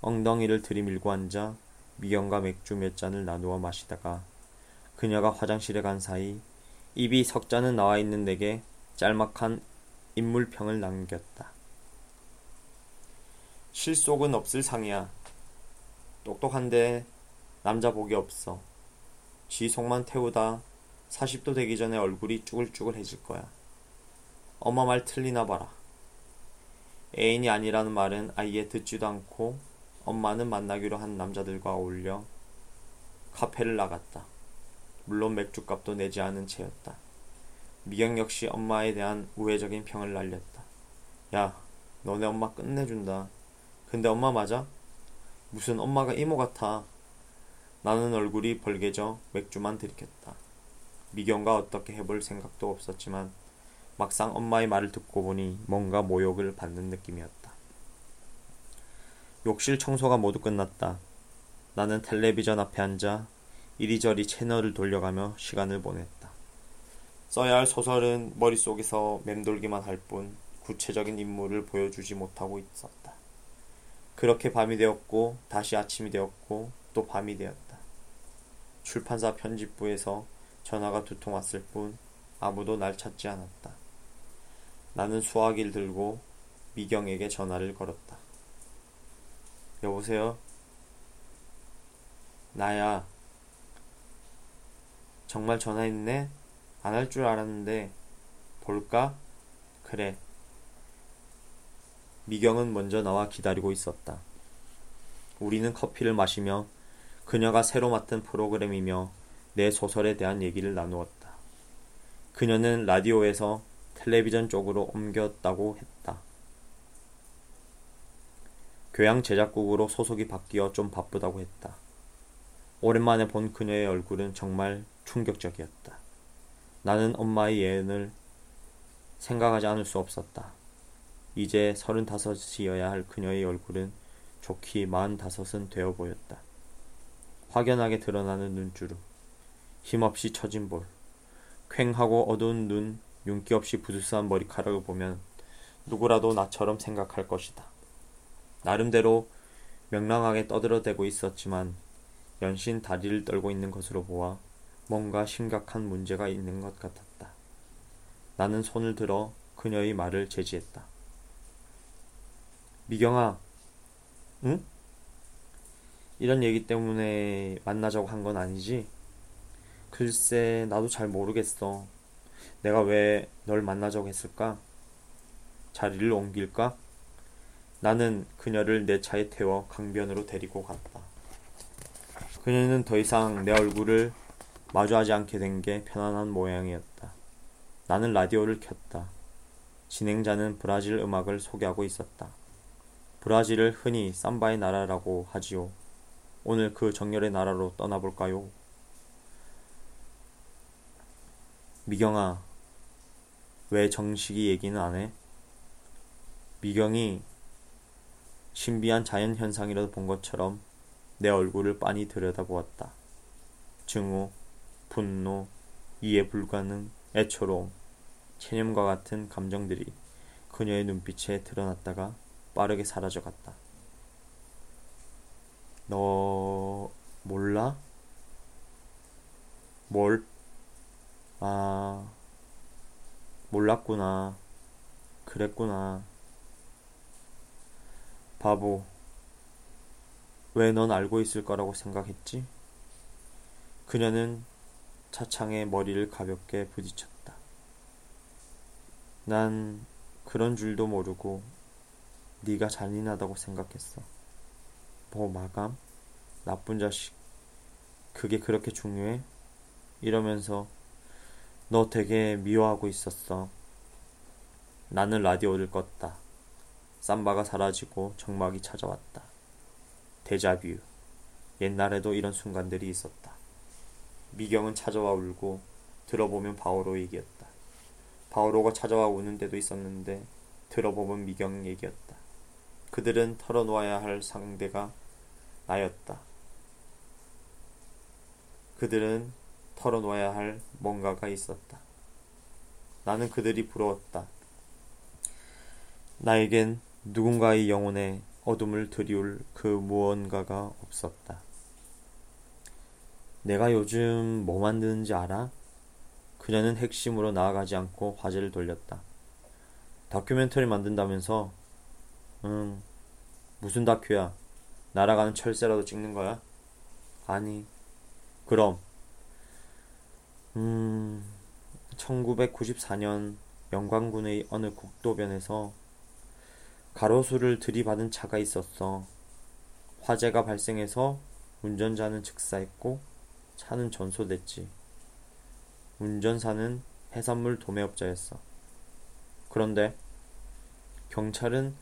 엉덩이를 들이밀고 앉아 미영과 맥주 몇 잔을 나누어 마시다가 그녀가 화장실에 간 사이 입이 석 잔은 나와 있는 내게 짤막한 인물평을 남겼다. 실속은 없을 상이야. 똑똑한데 남자 복이 없어. 지 속만 태우다 40도 되기 전에 얼굴이 쭈글쭈글해질 거야. 엄마 말 틀리나 봐라. 애인이 아니라는 말은 아예 듣지도 않고 엄마는 만나기로 한 남자들과 어울려 카페를 나갔다. 물론 맥주값도 내지 않은 채였다. 미경 역시 엄마에 대한 우회적인 평을 날렸다. 야, 너네 엄마 끝내준다. 근데 엄마 맞아? 무슨 엄마가 이모 같아. 나는 얼굴이 벌개져 맥주만 들이켰다. 미경과 어떻게 해볼 생각도 없었지만 막상 엄마의 말을 듣고 보니 뭔가 모욕을 받는 느낌이었다. 욕실 청소가 모두 끝났다. 나는 텔레비전 앞에 앉아 이리저리 채널을 돌려가며 시간을 보냈다. 써야 할 소설은 머릿속에서 맴돌기만 할 뿐 구체적인 인물을 보여주지 못하고 있었다. 그렇게 밤이 되었고 다시 아침이 되었고 또 밤이 되었다. 출판사 편집부에서 전화가 두 통 왔을 뿐 아무도 날 찾지 않았다. 나는 수화기를 들고 미경에게 전화를 걸었다. 여보세요? 나야. 정말 전화했네? 안 할 줄 알았는데 볼까? 그래. 미경은 먼저 나와 기다리고 있었다. 우리는 커피를 마시며 그녀가 새로 맡은 프로그램이며 내 소설에 대한 얘기를 나누었다. 그녀는 라디오에서 텔레비전 쪽으로 옮겼다고 했다. 교양 제작국으로 소속이 바뀌어 좀 바쁘다고 했다. 오랜만에 본 그녀의 얼굴은 정말 충격적이었다. 나는 엄마의 예언을 생각하지 않을 수 없었다. 이제 35이어야 할 그녀의 얼굴은 좋기 45은 되어 보였다. 확연하게 드러나는 눈주름, 힘없이 처진 볼, 퀭하고 어두운 눈, 윤기 없이 부스스한 머리카락을 보면 누구라도 나처럼 생각할 것이다. 나름대로 명랑하게 떠들어대고 있었지만 연신 다리를 떨고 있는 것으로 보아 뭔가 심각한 문제가 있는 것 같았다. 나는 손을 들어 그녀의 말을 제지했다. 미경아, 응? 이런 얘기 때문에 만나자고 한 건 아니지? 글쎄, 나도 잘 모르겠어. 내가 왜 널 만나자고 했을까? 자리를 옮길까? 나는 그녀를 내 차에 태워 강변으로 데리고 갔다. 그녀는 더 이상 내 얼굴을 마주하지 않게 된 게 편안한 모양이었다. 나는 라디오를 켰다. 진행자는 브라질 음악을 소개하고 있었다. 브라질을 흔히 삼바의 나라라고 하지요. 오늘 그 정열의 나라로 떠나볼까요? 미경아, 왜 정식이 얘기는 안 해? 미경이 신비한 자연현상이라도 본 것처럼 내 얼굴을 빤히 들여다보았다. 증오, 분노, 이해 불가능, 애처로움, 체념과 같은 감정들이 그녀의 눈빛에 드러났다가 빠르게 사라져갔다. 너 몰라? 뭘? 아, 몰랐구나. 그랬구나. 바보. 왜 넌 알고 있을 거라고 생각했지? 그녀는 차창에 머리를 가볍게 부딪혔다. 난 그런 줄도 모르고 네가 잔인하다고 생각했어. 마감, 나쁜 자식, 그게 그렇게 중요해? 이러면서 너 되게 미워하고 있었어. 나는 라디오를 껐다. 삼바가 사라지고 정막이 찾아왔다. 데자뷰. 옛날에도 이런 순간들이 있었다. 미경은 찾아와 울고 들어보면 바오로 얘기였다. 바오로가 찾아와 우는 데도 있었는데 들어보면 미경 얘기였다. 그들은 털어놓아야 할 상대가 나였다. 그들은 털어놓아야 할 뭔가가 있었다. 나는 그들이 부러웠다. 나에겐 누군가의 영혼의 어둠을 들이울 그 무언가가 없었다. 내가 요즘 뭐 만드는지 알아? 그녀는 핵심으로 나아가지 않고 화제를 돌렸다. 다큐멘터리 만든다면서? 응. 무슨 다큐야? 날아가는 철새라도 찍는 거야? 아니. 그럼? 1994년 영광군의 어느 국도변에서 가로수를 들이받은 차가 있었어. 화재가 발생해서 운전자는 즉사했고 차는 전소됐지. 운전사는 해산물 도매업자였어. 그런데 경찰은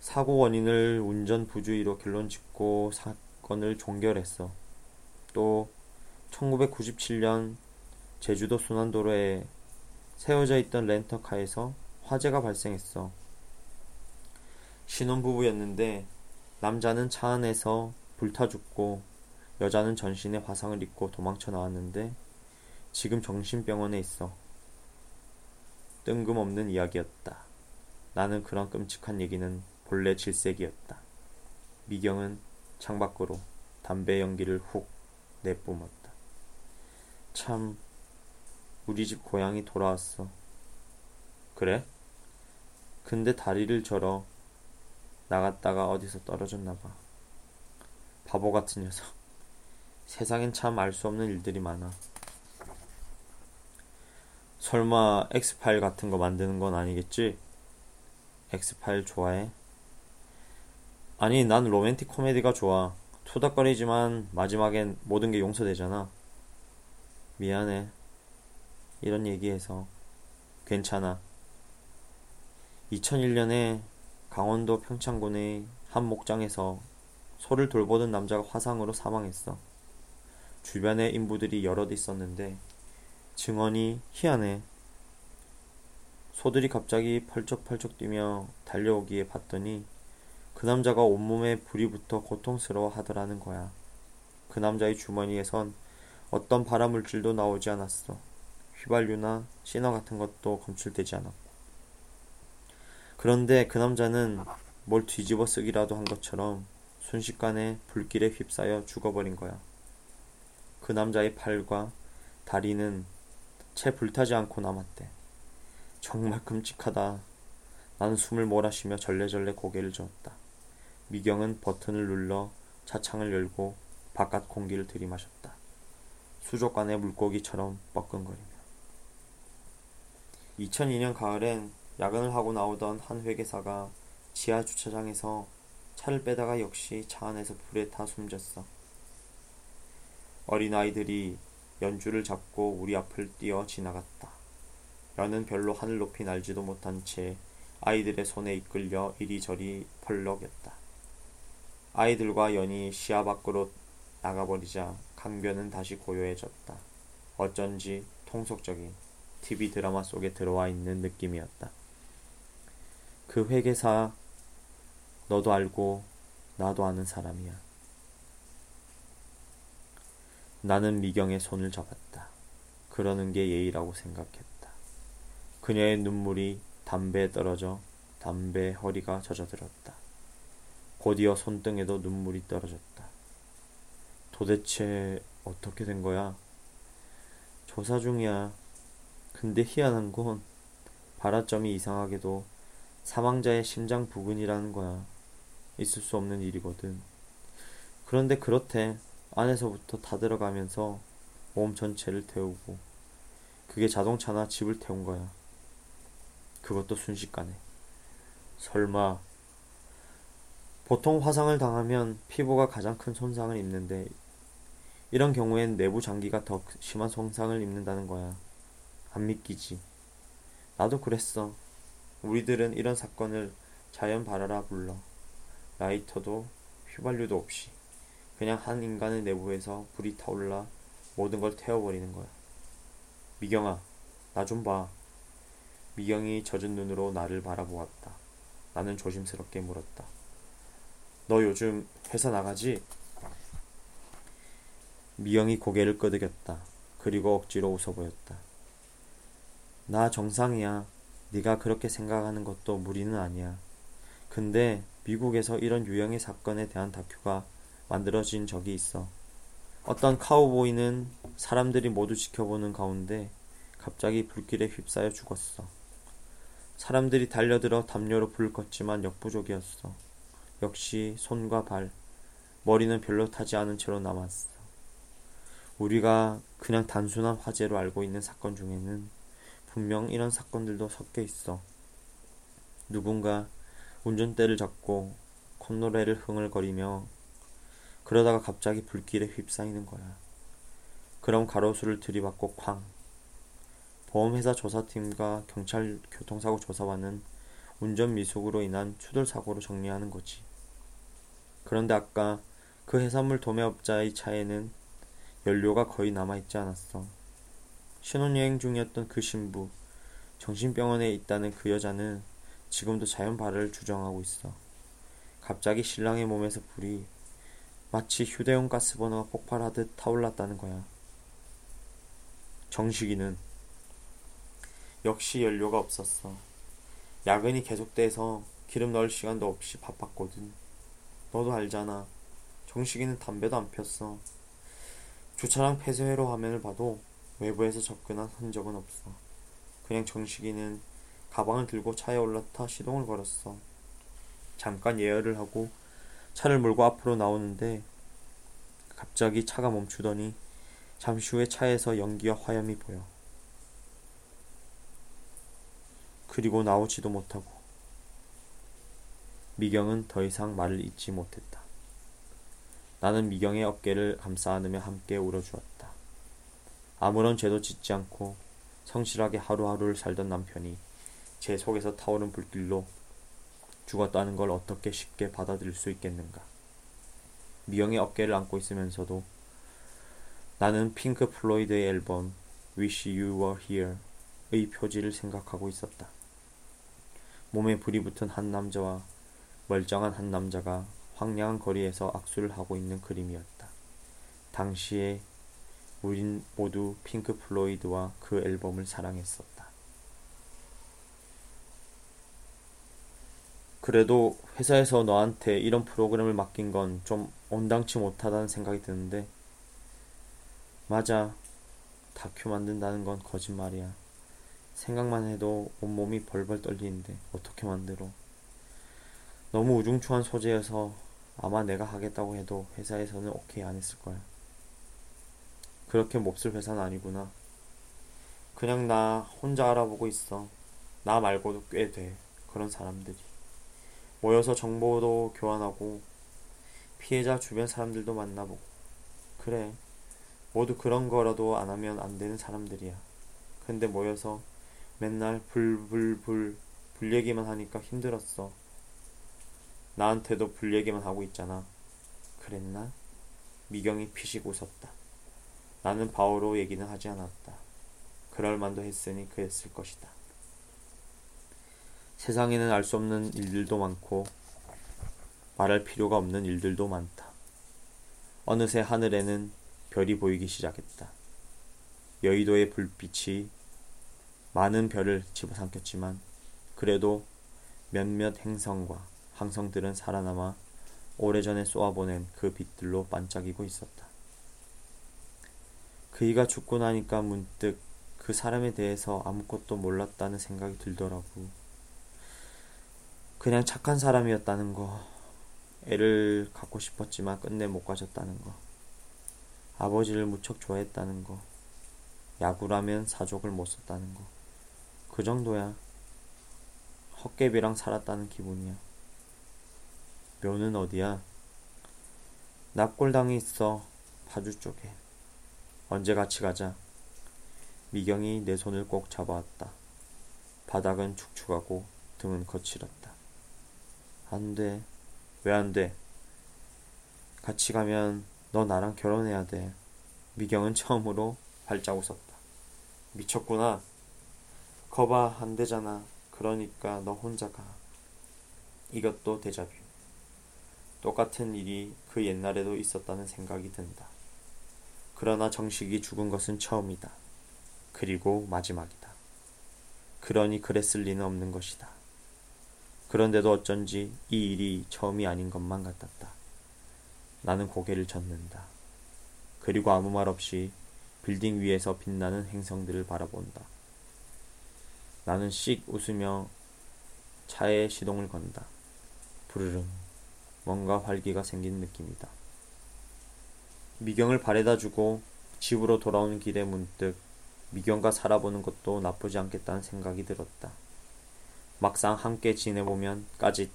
사고 원인을 운전 부주의로 결론짓고 사건을 종결했어. 또 1997년 제주도 순환도로에 세워져 있던 렌터카에서 화재가 발생했어. 신혼부부였는데 남자는 차 안에서 불타 죽고 여자는 전신에 화상을 입고 도망쳐 나왔는데 지금 정신병원에 있어. 뜬금없는 이야기였다. 나는 그런 끔찍한 얘기는 본래 질색이었다. 미경은 창밖으로 담배 연기를 훅 내뿜었다. 참, 우리 집 고양이 돌아왔어. 그래? 근데 다리를 절어. 나갔다가 어디서 떨어졌나봐. 바보 같은 녀석. 세상엔 참 알 수 없는 일들이 많아. 설마 엑스파일 같은 거 만드는 건 아니겠지? 엑스파일 좋아해? 아니, 난 로맨틱 코미디가 좋아. 투닥거리지만 마지막엔 모든 게 용서되잖아. 미안해. 이런 얘기해서. 괜찮아. 2001년에 강원도 평창군의 한 목장에서 소를 돌보던 남자가 화상으로 사망했어. 주변에 인부들이 여럿 있었는데 증언이 희한해. 소들이 갑자기 펄쩍펄쩍 뛰며 달려오기에 봤더니 그 남자가 온몸에 불이 붙어 고통스러워하더라는 거야. 그 남자의 주머니에선 어떤 발암물질도 나오지 않았어. 휘발유나 씨너 같은 것도 검출되지 않았고. 그런데 그 남자는 뭘 뒤집어 쓰기라도 한 것처럼 순식간에 불길에 휩싸여 죽어버린 거야. 그 남자의 팔과 다리는 채 불타지 않고 남았대. 정말 끔찍하다. 나는 숨을 몰아쉬며 절레절레 고개를 저었다. 미경은 버튼을 눌러 차창을 열고 바깥 공기를 들이마셨다. 수족관의 물고기처럼 뻐근거리며. 2002년 가을엔 야근을 하고 나오던 한 회계사가 지하 주차장에서 차를 빼다가 역시 차 안에서 불에 타 숨졌어. 어린아이들이 연주를 잡고 우리 앞을 뛰어 지나갔다. 나는 별로 하늘 높이 날지도 못한 채 아이들의 손에 이끌려 이리저리 펄럭였다. 아이들과 연이 시야 밖으로 나가버리자 강변은 다시 고요해졌다. 어쩐지 통속적인 TV 드라마 속에 들어와 있는 느낌이었다. 그 회계사, 너도 알고 나도 아는 사람이야. 나는 미경의 손을 잡았다. 그러는 게 예의라고 생각했다. 그녀의 눈물이 담배에 떨어져 담배에 허리가 젖어들었다. 곧이어 손등에도 눈물이 떨어졌다. 도대체 어떻게 된 거야? 조사 중이야. 근데 희한한 건 발화점이 이상하게도 사망자의 심장 부근이라는 거야. 있을 수 없는 일이거든. 그런데 그렇대. 안에서부터 다 들어가면서 몸 전체를 태우고. 그게 자동차나 집을 태운 거야. 그것도 순식간에. 설마 보통 화상을 당하면 피부가 가장 큰 손상을 입는데 이런 경우엔 내부 장기가 더 심한 손상을 입는다는 거야. 안 믿기지. 나도 그랬어. 우리들은 이런 사건을 자연 발화라 불러. 라이터도 휘발유도 없이 그냥 한 인간의 내부에서 불이 타올라 모든 걸 태워버리는 거야. 미경아, 나 좀 봐. 미경이 젖은 눈으로 나를 바라보았다. 나는 조심스럽게 물었다. 너 요즘 회사 나가지? 미경이 고개를 끄덕였다. 그리고 억지로 웃어 보였다. 나 정상이야. 네가 그렇게 생각하는 것도 무리는 아니야. 근데 미국에서 이런 유형의 사건에 대한 다큐가 만들어진 적이 있어. 어떤 카우보이는 사람들이 모두 지켜보는 가운데 갑자기 불길에 휩싸여 죽었어. 사람들이 달려들어 담요로 불을 껐지만 역부족이었어. 역시 손과 발, 머리는 별로 타지 않은 채로 남았어. 우리가 그냥 단순한 화재로 알고 있는 사건 중에는 분명 이런 사건들도 섞여 있어. 누군가 운전대를 잡고 콧노래를 흥얼거리며 그러다가 갑자기 불길에 휩싸이는 거야. 그럼 가로수를 들이받고 쾅. 보험회사 조사팀과 경찰 교통사고 조사관은 운전 미숙으로 인한 추돌사고로 정리하는 거지. 그런데 아까 그 해산물 도매업자의 차에는 연료가 거의 남아있지 않았어. 신혼여행 중이었던 그 신부, 정신병원에 있다는 그 여자는 지금도 자연 발화를 주장하고 있어. 갑자기 신랑의 몸에서 불이 마치 휴대용 가스버너가 폭발하듯 타올랐다는 거야. 정식이는 역시 연료가 없었어. 야근이 계속돼서 기름 넣을 시간도 없이 바빴거든. 너도 알잖아. 정식이는 담배도 안 폈어. 주차장 폐쇄회로 화면을 봐도 외부에서 접근한 흔적은 없어. 그냥 정식이는 가방을 들고 차에 올라타 시동을 걸었어. 잠깐 예열을 하고 차를 몰고 앞으로 나오는데 갑자기 차가 멈추더니 잠시 후에 차에서 연기와 화염이 보여. 그리고 나오지도 못하고. 미경은 더 이상 말을 잇지 못했다. 나는 미경의 어깨를 감싸 안으며 함께 울어주었다. 아무런 죄도 짓지 않고 성실하게 하루하루를 살던 남편이 제 속에서 타오른 불길로 죽었다는 걸 어떻게 쉽게 받아들일 수 있겠는가. 미영의 어깨를 안고 있으면서도 나는 핑크 플로이드의 앨범 Wish You Were Here의 표지를 생각하고 있었다. 몸에 불이 붙은 한 남자와 멀쩡한 한 남자가 황량한 거리에서 악수를 하고 있는 그림이었다. 당시에 우린 모두 핑크 플로이드와 그 앨범을 사랑했었다. 그래도 회사에서 너한테 이런 프로그램을 맡긴 건 좀 온당치 못하다는 생각이 드는데. 맞아. 다큐 만든다는 건 거짓말이야. 생각만 해도 온몸이 벌벌 떨리는데 어떻게 만들어. 너무 우중충한 소재여서 아마 내가 하겠다고 해도 회사에서는 오케이 안 했을 거야. 그렇게 몹쓸 회사는 아니구나. 그냥 나 혼자 알아보고 있어. 나 말고도 꽤 돼. 그런 사람들이. 모여서 정보도 교환하고 피해자 주변 사람들도 만나보고. 그래, 모두 그런 거라도 안 하면 안 되는 사람들이야. 근데 모여서 맨날 불 얘기만 하니까 힘들었어. 나한테도 불 얘기만 하고 있잖아. 그랬나? 미경이 피식 웃었다. 나는 바오로 얘기는 하지 않았다. 그럴 만도 했으니 그랬을 것이다. 세상에는 알 수 없는 일들도 많고 말할 필요가 없는 일들도 많다. 어느새 하늘에는 별이 보이기 시작했다. 여의도의 불빛이 많은 별을 집어삼켰지만 그래도 몇몇 행성과 항성들은 살아남아 오래전에 쏘아보낸 그 빛들로 반짝이고 있었다. 그이가 죽고 나니까 문득 그 사람에 대해서 아무것도 몰랐다는 생각이 들더라고. 그냥 착한 사람이었다는 거, 애를 갖고 싶었지만 끝내 못 가졌다는 거, 아버지를 무척 좋아했다는 거, 야구라면 사족을 못 썼다는 거, 그 정도야. 헛개비랑 살았다는 기분이야. 묘는 어디야? 납골당이 있어. 파주 쪽에. 언제 같이 가자. 미경이 내 손을 꼭 잡아왔다. 바닥은 축축하고 등은 거칠었다. 안 돼. 왜 안 돼? 같이 가면 너 나랑 결혼해야 돼. 미경은 처음으로 활짝 웃었다. 미쳤구나. 거봐, 안 되잖아. 그러니까 너 혼자 가. 이것도 데자뷰. 똑같은 일이 그 옛날에도 있었다는 생각이 든다. 그러나 정식이 죽은 것은 처음이다. 그리고 마지막이다. 그러니 그랬을 리는 없는 것이다. 그런데도 어쩐지 이 일이 처음이 아닌 것만 같았다. 나는 고개를 젓는다. 그리고 아무 말 없이 빌딩 위에서 빛나는 행성들을 바라본다. 나는 씩 웃으며 차에 시동을 건다. 부르릉. 뭔가 활기가 생긴 느낌이다. 미경을 바래다 주고 집으로 돌아오는 길에 문득 미경과 살아보는 것도 나쁘지 않겠다는 생각이 들었다. 막상 함께 지내보면 까짓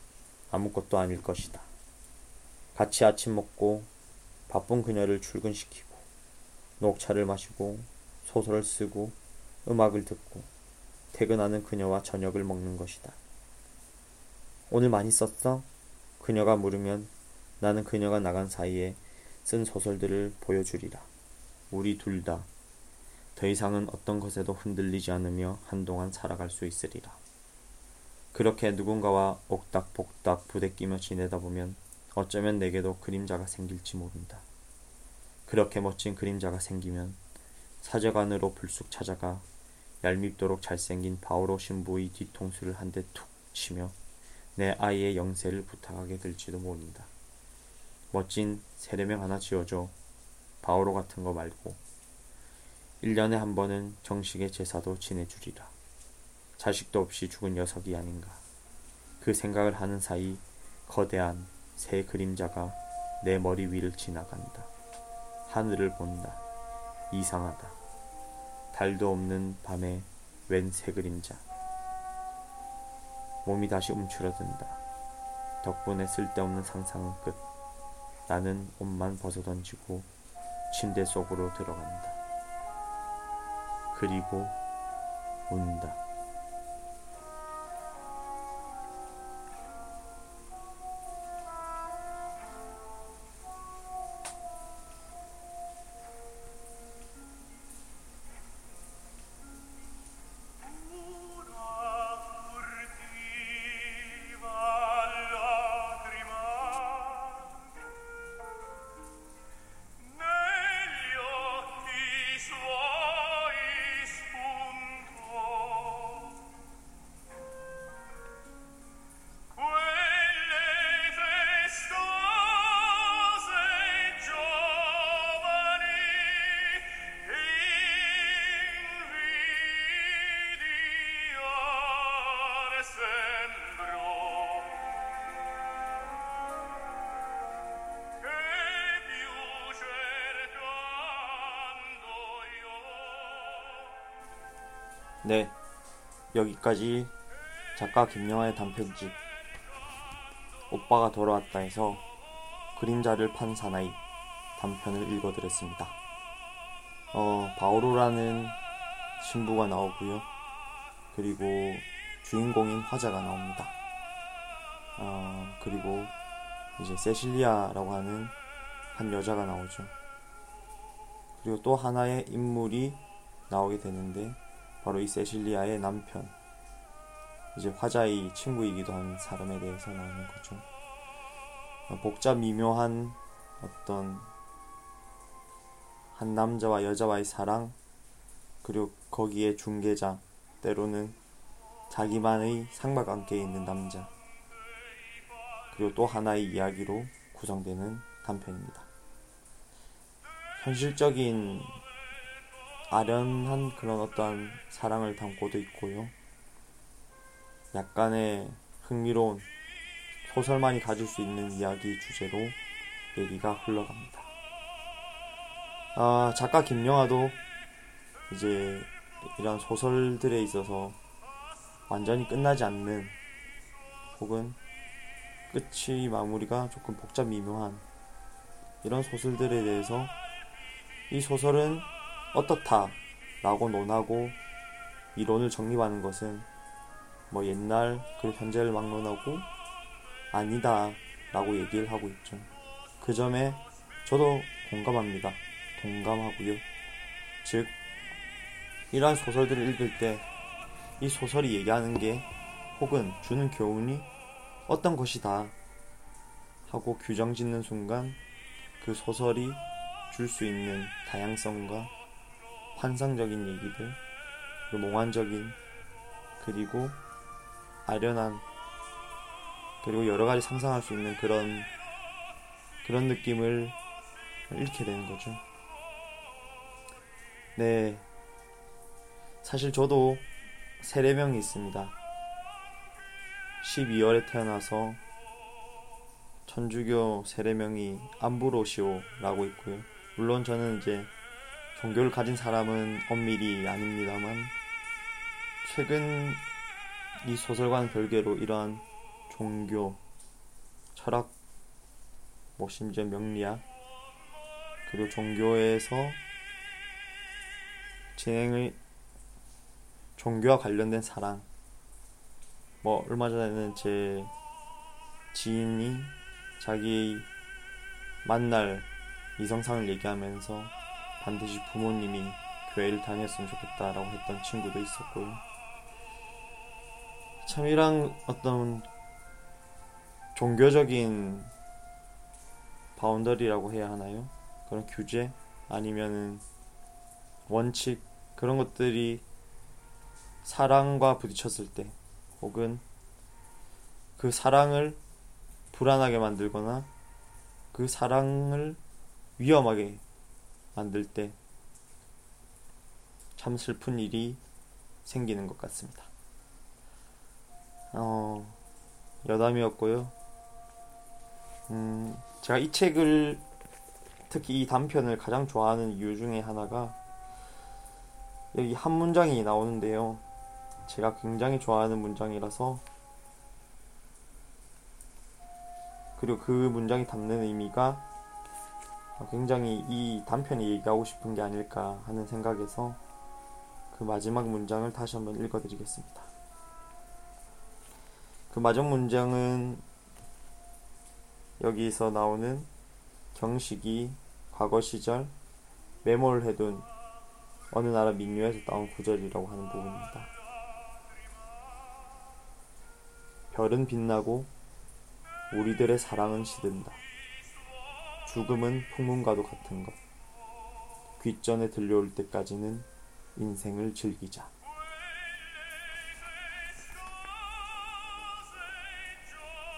아무것도 아닐 것이다. 같이 아침 먹고 바쁜 그녀를 출근시키고 녹차를 마시고 소설을 쓰고 음악을 듣고 퇴근하는 그녀와 저녁을 먹는 것이다. 오늘 많이 썼어? 그녀가 물으면 나는 그녀가 나간 사이에 쓴 소설들을 보여주리라. 우리 둘 다 더 이상은 어떤 것에도 흔들리지 않으며 한동안 살아갈 수 있으리라. 그렇게 누군가와 옥닥복닥 부대끼며 지내다 보면 어쩌면 내게도 그림자가 생길지 모른다. 그렇게 멋진 그림자가 생기면 사제관으로 불쑥 찾아가 얄밉도록 잘생긴 바오로 신부의 뒤통수를 한 대 툭 치며 내 아이의 영세를 부탁하게 될지도 모른다. 멋진 세례명 하나 지어줘. 바오로 같은 거 말고. 1년에 한 번은 정식의 제사도 지내주리라. 자식도 없이 죽은 녀석이 아닌가. 그 생각을 하는 사이 거대한 새 그림자가 내 머리 위를 지나간다. 하늘을 본다. 이상하다. 달도 없는 밤에 웬 새 그림자. 몸이 다시 움츠러든다. 덕분에 쓸데없는 상상은 끝. 나는 옷만 벗어던지고 침대 속으로 들어간다. 그리고 운다. 네, 여기까지 작가 김영하의 단편집 오빠가 돌아왔다 해서 그림자를 판 사나이 단편을 읽어드렸습니다. 바오로라는 신부가 나오고요. 그리고 주인공인 화자가 나옵니다. 그리고 이제 세실리아라고 하는 한 여자가 나오죠. 그리고 또 하나의 인물이 나오게 되는데 바로 이 세실리아의 남편, 이제 화자의 친구이기도 한 사람에 대해서 나오는 거죠. 복잡 미묘한 어떤 한 남자와 여자와의 사랑, 그리고 거기에 중개자, 때로는 자기만의 상박 안개에 있는 남자, 그리고 또 하나의 이야기로 구성되는 단편입니다. 현실적인 아련한 그런 어떤 사랑을 담고도 있고요. 약간의 흥미로운 소설만이 가질 수 있는 이야기 주제로 얘기가 흘러갑니다. 작가 김영하도 이제 이런 소설들에 있어서 완전히 끝나지 않는 혹은 끝이 마무리가 조금 복잡 미묘한 이런 소설들에 대해서 이 소설은 어떻다 라고 논하고 이론을 정립하는 것은 뭐 옛날 그리고 현재를 막론하고 아니다 라고 얘기를 하고 있죠. 그 점에 저도 공감합니다. 동감하고요. 즉 이러한 소설들을 읽을 때 이 소설이 얘기하는 게 혹은 주는 교훈이 어떤 것이다 하고 규정 짓는 순간 그 소설이 줄 수 있는 다양성과 환상적인 얘기들, 몽환적인, 그리고 아련한, 그리고 여러가지 상상할 수 있는 그런 느낌을 잃게 되는 거죠. 네, 사실 저도 세례명이 있습니다. 12월에 태어나서 천주교 세례명이 암브로시오라고 있고요. 물론 저는 이제 종교를 가진 사람은 엄밀히 아닙니다만 최근 이 소설과는 별개로 이러한 종교, 철학, 뭐 심지어 명리학 그리고 종교에서 진행을 종교와 관련된 사랑 뭐 얼마 전에는 제 지인이 자기 만날 이성상을 얘기하면서 반드시 부모님이 교회를 다녔으면 좋겠다라고 했던 친구도 있었고요. 참 이런 어떤 종교적인 바운더리라고 해야 하나요? 그런 규제 아니면은 원칙 그런 것들이 사랑과 부딪혔을 때 혹은 그 사랑을 불안하게 만들거나 그 사랑을 위험하게 만들 때 참 슬픈 일이 생기는 것 같습니다. 여담이었고요. 제가 이 책을 특히 이 단편을 가장 좋아하는 이유 중에 하나가 여기 한 문장이 나오는데요. 제가 굉장히 좋아하는 문장이라서 그리고 그 문장이 담는 의미가 굉장히 이 단편이 얘기하고 싶은 게 아닐까 하는 생각에서 그 마지막 문장을 다시 한번 읽어드리겠습니다. 그 마지막 문장은 여기서 나오는 경식이 과거 시절 메모를 해둔 어느 나라 민요에서 나온 구절이라고 하는 부분입니다. 별은 빛나고 우리들의 사랑은 시든다. 죽음은 풍문과도 같은 것. 귓전에 들려올 때까지는 인생을 즐기자.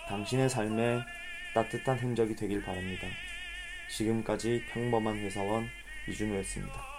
당신의 삶에 따뜻한 흔적이 되길 바랍니다. 지금까지 평범한 회사원 이준호였습니다.